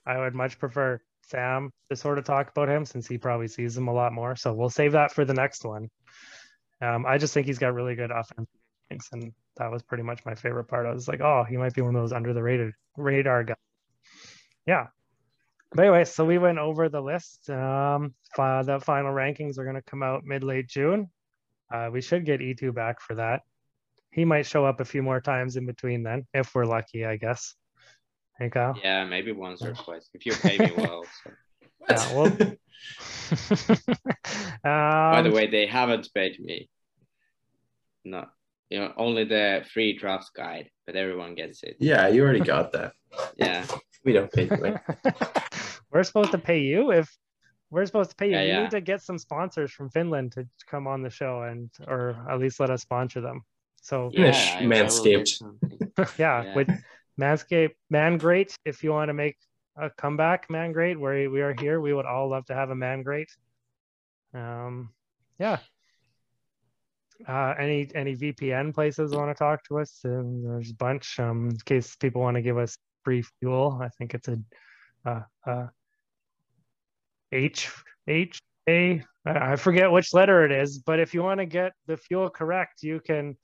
I would much prefer Sam to sort of talk about him, since he probably sees him a lot more. So we'll save that for the next one. Um, I just think he's got really good offensive instincts, and that was pretty much my favorite part. I was like, oh, he might be one of those under the rated radar guys. Yeah. But anyway, so we went over the list. Um, fi- the final rankings are going to come out mid-late June. Uh, we should get Eetu back for that. He might show up a few more times in between then, if we're lucky, I guess. Hey, Kyle? Yeah, maybe once or twice, if you pay me well. So. Yeah, well... um, by the way, they haven't paid me. No, you know, only the free draft guide, but everyone gets it. Yeah, you already got that. Yeah. We don't pay you. We're supposed to pay you if we're supposed to pay you. Yeah, you yeah. need to get some sponsors from Finland to come on the show, and or at least let us sponsor them. So yeah, Manscaped. yeah, yeah, with Manscaped, Man Great. If you want to make a comeback, Man Great, where we are here, we would all love to have a Man Great. Um, yeah. Uh, any any V P N places want to talk to us? And there's a bunch. Um, in case people want to give us free fuel, I think it's a uh, uh, H H A. I forget which letter it is, but if you want to get the fuel correct, you can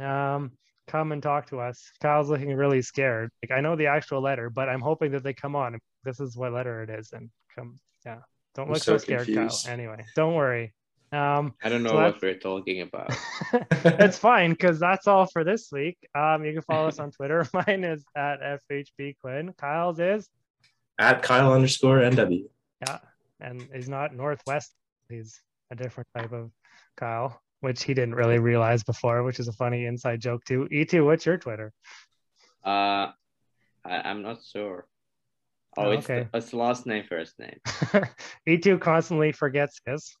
um, come and talk to us. Kyle's looking really scared. Like, I know the actual letter, but I'm hoping that they come on. This is what letter it is, and come. Yeah, don't I'm look so, so scared, confused. Kyle. Anyway, don't worry. Um, I don't know so what we're talking about. It's fine, because that's all for this week. Um, you can follow us on Twitter. Mine is at F H B Quinn. Kyle's is at Kyle underscore N W. Yeah, and he's not Northwest. He's a different type of Kyle, which he didn't really realize before, which is a funny inside joke too. Eetu, what's your Twitter? Uh, I, I'm not sure. Oh, oh it's, okay. the, it's last name, first name. Eetu constantly forgets his.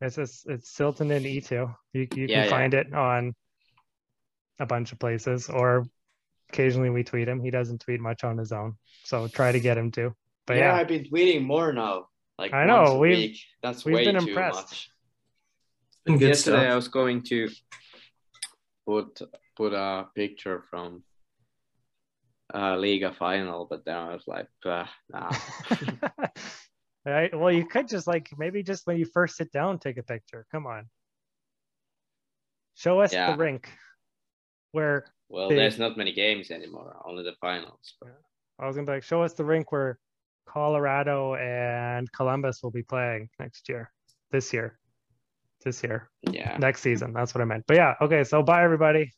It's just, it's Siltanen Eetu. You, you yeah, can find yeah. it on a bunch of places, or occasionally we tweet him. He doesn't tweet much on his own, so try to get him to. But yeah, yeah. I've been tweeting more now. Like I know we that's we've way been too impressed. Much. Been good Yesterday stuff. I was going to put put a picture from uh, Liiga final, but then I was like, uh, nah. Right. Well, you could just like maybe just when you first sit down, take a picture. Come on, show us yeah. the rink. Where? Well, the... there's not many games anymore. Only the finals. But... I was gonna be like, show us the rink where Colorado and Columbus will be playing next year. This year. This year. Yeah. Next season. That's what I meant. But yeah. Okay. So bye, everybody.